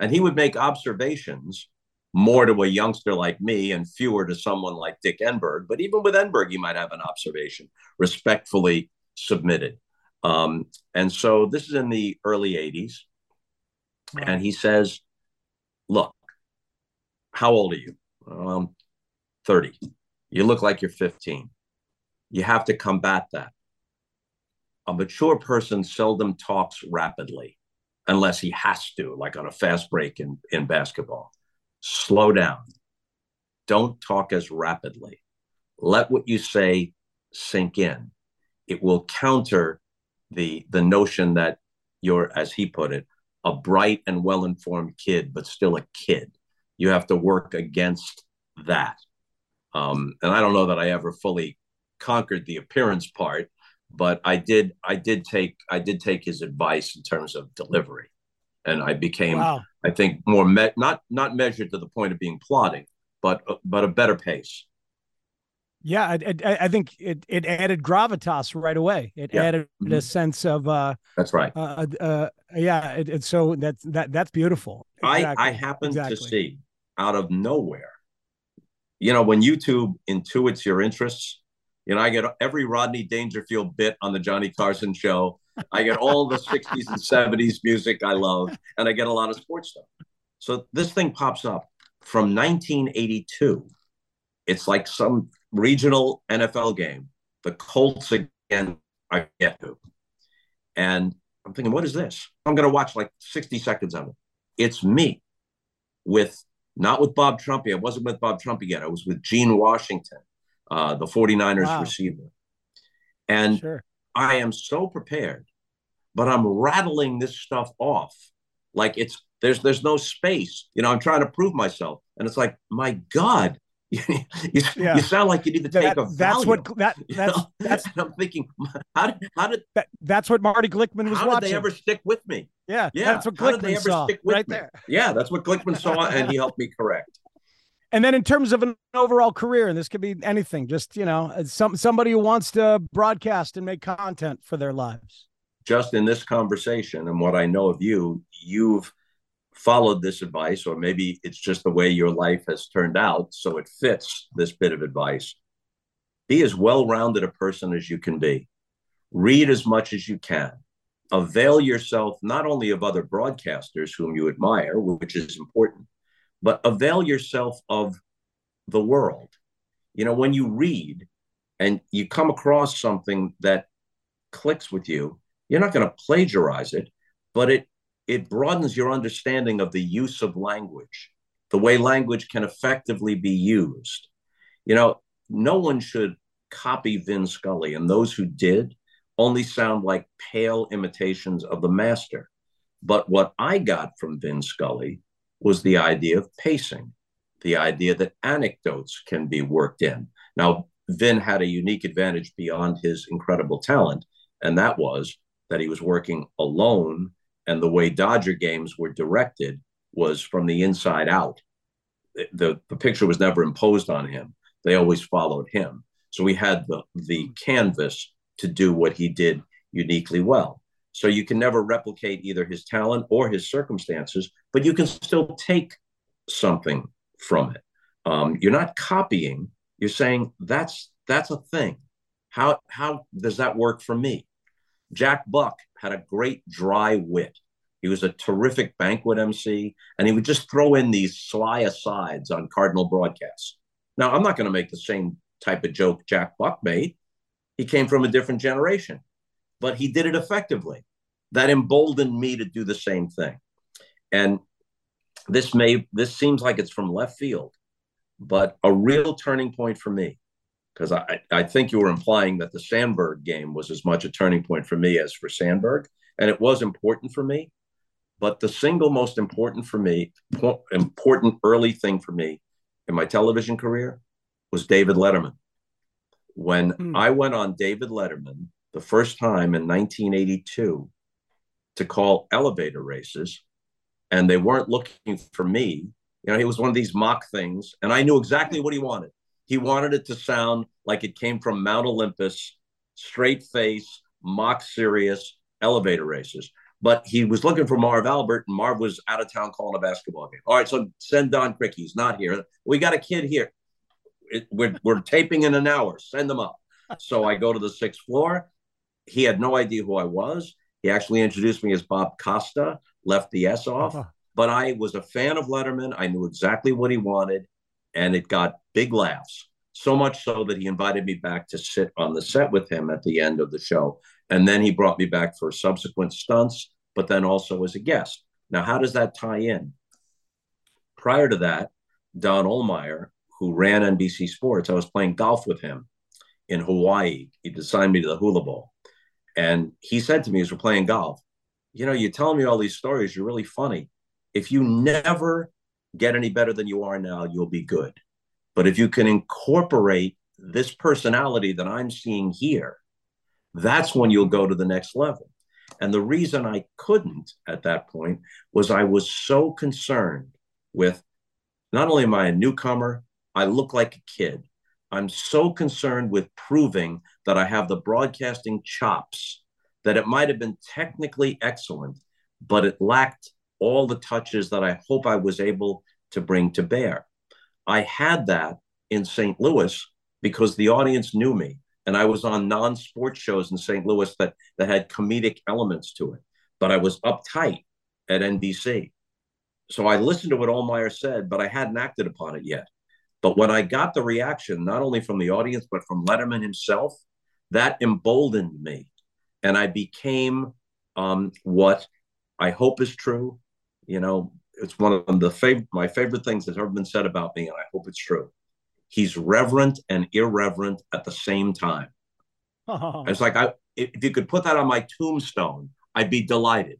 And he would make observations more to a youngster like me and fewer to someone like Dick Enberg. But even with Enberg, he might have an observation respectfully submitted. Um, and so this is in the early eighties. And he says, look, how old are you? Um, thirty. You look like you're fifteen. You have to combat that. A mature person seldom talks rapidly unless he has to, like on a fast break in, in basketball. Slow down. Don't talk as rapidly. Let what you say sink in. It will counter the, the notion that you're, as he put it, a bright and well-informed kid, but still a kid. You have to work against that. Um, and I don't know that I ever fully conquered the appearance part, but I did, I did take, I did take his advice in terms of delivery. And I became, wow. I think more, me- not, not measured to the point of being plodding, but, but a better pace. Yeah, I, I, I think it, it added gravitas right away. It yeah. added mm-hmm. a sense of uh, that's right. Uh, uh, yeah, it, it, so that's that that's beautiful. Exactly. I I happened exactly. to see out of nowhere. You know, when YouTube intuits your interests, you know, I get every Rodney Dangerfield bit on the Johnny Carson show. I get all the sixties and seventies music I love, and I get a lot of sports stuff. So this thing pops up from nineteen eighty-two. It's like some regional N F L game, the Colts again, I get to. And I'm thinking, what is this? I'm going to watch like sixty seconds of it. It's me with, not with Bob Trumpy. I wasn't with Bob Trumpy yet. I was with Gene Washington, uh, the forty-niners wow. receiver. And sure. I am so prepared, but I'm rattling this stuff off. Like it's, there's, there's no space. You know, I'm trying to prove myself. And it's like, my God, you, yeah. you sound like you need to take that, a value. That's what that that's, that's I'm thinking. How did how did that, that's what Marty Glickman was how watching? How did they ever stick with me? Yeah, yeah. That's what Glickman how did they ever saw stick with right me? There. Yeah, that's what Glickman saw, and he helped me correct. And then in terms of an overall career, and this could be anything, just you know, some somebody who wants to broadcast and make content for their lives. Just in this conversation, and what I know of you, you've followed this advice, or maybe it's just the way your life has turned out, so it fits this bit of advice. Be as well-rounded a person as you can be. Read as much as you can. Avail yourself not only of other broadcasters whom you admire, which is important, but avail yourself of the world. You know, when you read and you come across something that clicks with you, you're not going to plagiarize it, but it It broadens your understanding of the use of language, the way language can effectively be used. You know, no one should copy Vin Scully, and those who did only sound like pale imitations of the master. But what I got from Vin Scully was the idea of pacing, the idea that anecdotes can be worked in. Now, Vin had a unique advantage beyond his incredible talent, and that was that he was working alone. And the way Dodger games were directed was from the inside out. The, the, the picture was never imposed on him. They always followed him. So he had the, the canvas to do what he did uniquely well. So you can never replicate either his talent or his circumstances, but you can still take something from it. Um, you're not copying. You're saying that's that's a thing. How how does that work for me? Jack Buck had a great dry wit. He was a terrific banquet M C, and he would just throw in these sly asides on Cardinal broadcasts. Now, I'm not going to make the same type of joke Jack Buck made. He came from a different generation, but he did it effectively. That emboldened me to do the same thing. And this may, this seems like it's from left field, but a real turning point for me, because I, I think you were implying that the Sandberg game was as much a turning point for me as for Sandberg. And it was important for me, but the single most important for me, important early thing for me in my television career was David Letterman. When mm. I went on David Letterman the first time in nineteen eighty-two to call elevator races, and they weren't looking for me, you know, he was one of these mock things, and I knew exactly what he wanted. He wanted it to sound like it came from Mount Olympus, straight face, mock serious elevator races. But he was looking for Marv Albert, and Marv was out of town calling a basketball game. All right, so send Don Crick. He's not here. We got a kid here. It, we're, we're taping in an hour. Send them up. So I go to the sixth floor. He had no idea who I was. He actually introduced me as Bob Costa, left the S off. Uh-huh. But I was a fan of Letterman. I knew exactly what he wanted, and it got big laughs. So much so that he invited me back to sit on the set with him at the end of the show. And then he brought me back for subsequent stunts, but then also as a guest. Now, how does that tie in? Prior to that, Don Ohlmeyer, who ran N B C Sports, I was playing golf with him in Hawaii. He signed me to the Hula Bowl. And he said to me as we're playing golf, you know, you're telling me all these stories. You're really funny. If you never get any better than you are now, you'll be good. But if you can incorporate this personality that I'm seeing here, that's when you'll go to the next level. And the reason I couldn't at that point was I was so concerned with, not only am I a newcomer, I look like a kid. I'm so concerned with proving that I have the broadcasting chops, that it might have been technically excellent, but it lacked all the touches that I hope I was able to bring to bear. I had that in Saint Louis because the audience knew me. And I was on non-sports shows in Saint Louis that, that had comedic elements to it. But I was uptight at N B C. So I listened to what Ohlmeyer said, but I hadn't acted upon it yet. But when I got the reaction, not only from the audience, but from Letterman himself, that emboldened me. And I became um, what I hope is true. You know, it's one of the fav- my favorite things that's ever been said about me, and I hope it's true. He's reverent and irreverent at the same time. Oh. It's like, I, if you could put that on my tombstone, I'd be delighted.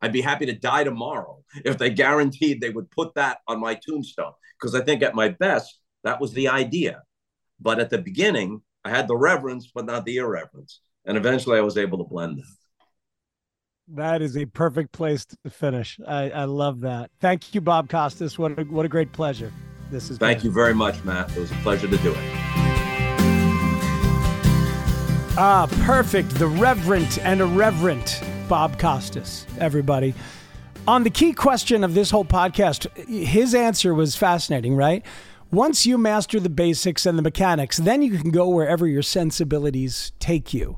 I'd be happy to die tomorrow if they guaranteed they would put that on my tombstone. Because I think at my best, that was the idea. But at the beginning, I had the reverence, but not the irreverence. And eventually I was able to blend them. That is a perfect place to finish. I, I love that. Thank you, Bob Costas. What a, what a great pleasure. This is Thank you very much, Matt. It was a pleasure to do it. Ah, perfect. The reverent and irreverent Bob Costas, everybody. On the key question of this whole podcast, his answer was fascinating, right? Once you master the basics and the mechanics, then you can go wherever your sensibilities take you.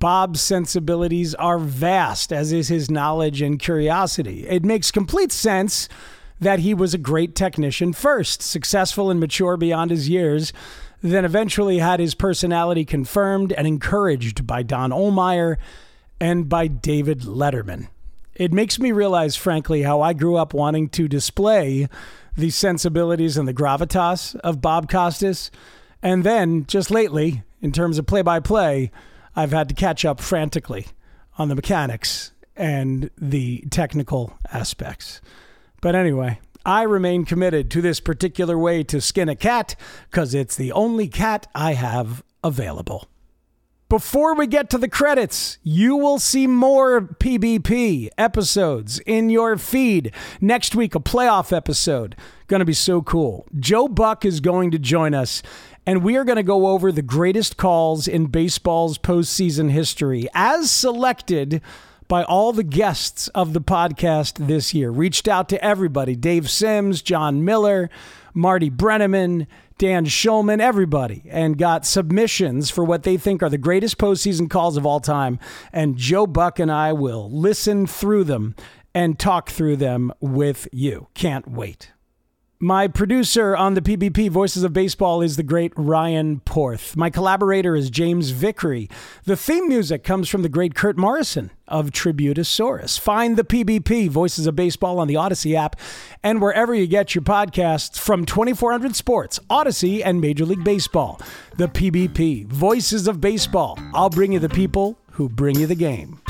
Bob's sensibilities are vast, as is his knowledge and curiosity. It makes complete sense that he was a great technician first, successful and mature beyond his years, then eventually had his personality confirmed and encouraged by Don Ohlmeyer and by David Letterman. It makes me realize, frankly, how I grew up wanting to display the sensibilities and the gravitas of Bob Costas. And then, just lately, in terms of play-by-play, I've had to catch up frantically on the mechanics and the technical aspects. But anyway, I remain committed to this particular way to skin a cat because it's the only cat I have available. Before we get to the credits, you will see more P B P episodes in your feed. Next week, a playoff episode. Going to be so cool. Joe Buck is going to join us, and we are going to go over the greatest calls in baseball's postseason history as selected by all the guests of the podcast this year. Reached out to everybody. Dave Sims, John Miller, Marty Brenneman, Dan Schulman, everybody, and got submissions for what they think are the greatest postseason calls of all time. And Joe Buck and I will listen through them and talk through them with you. Can't wait. My producer on the P B P Voices of Baseball is the great Ryan Porth. My collaborator is James Vickery. The theme music comes from the great Kurt Morrison of Tributosaurus. Find the P B P Voices of Baseball on the Odyssey app and wherever you get your podcasts from twenty-four hundred Sports, Odyssey, and Major League Baseball. The P B P Voices of Baseball. I'll bring you the people who bring you the game.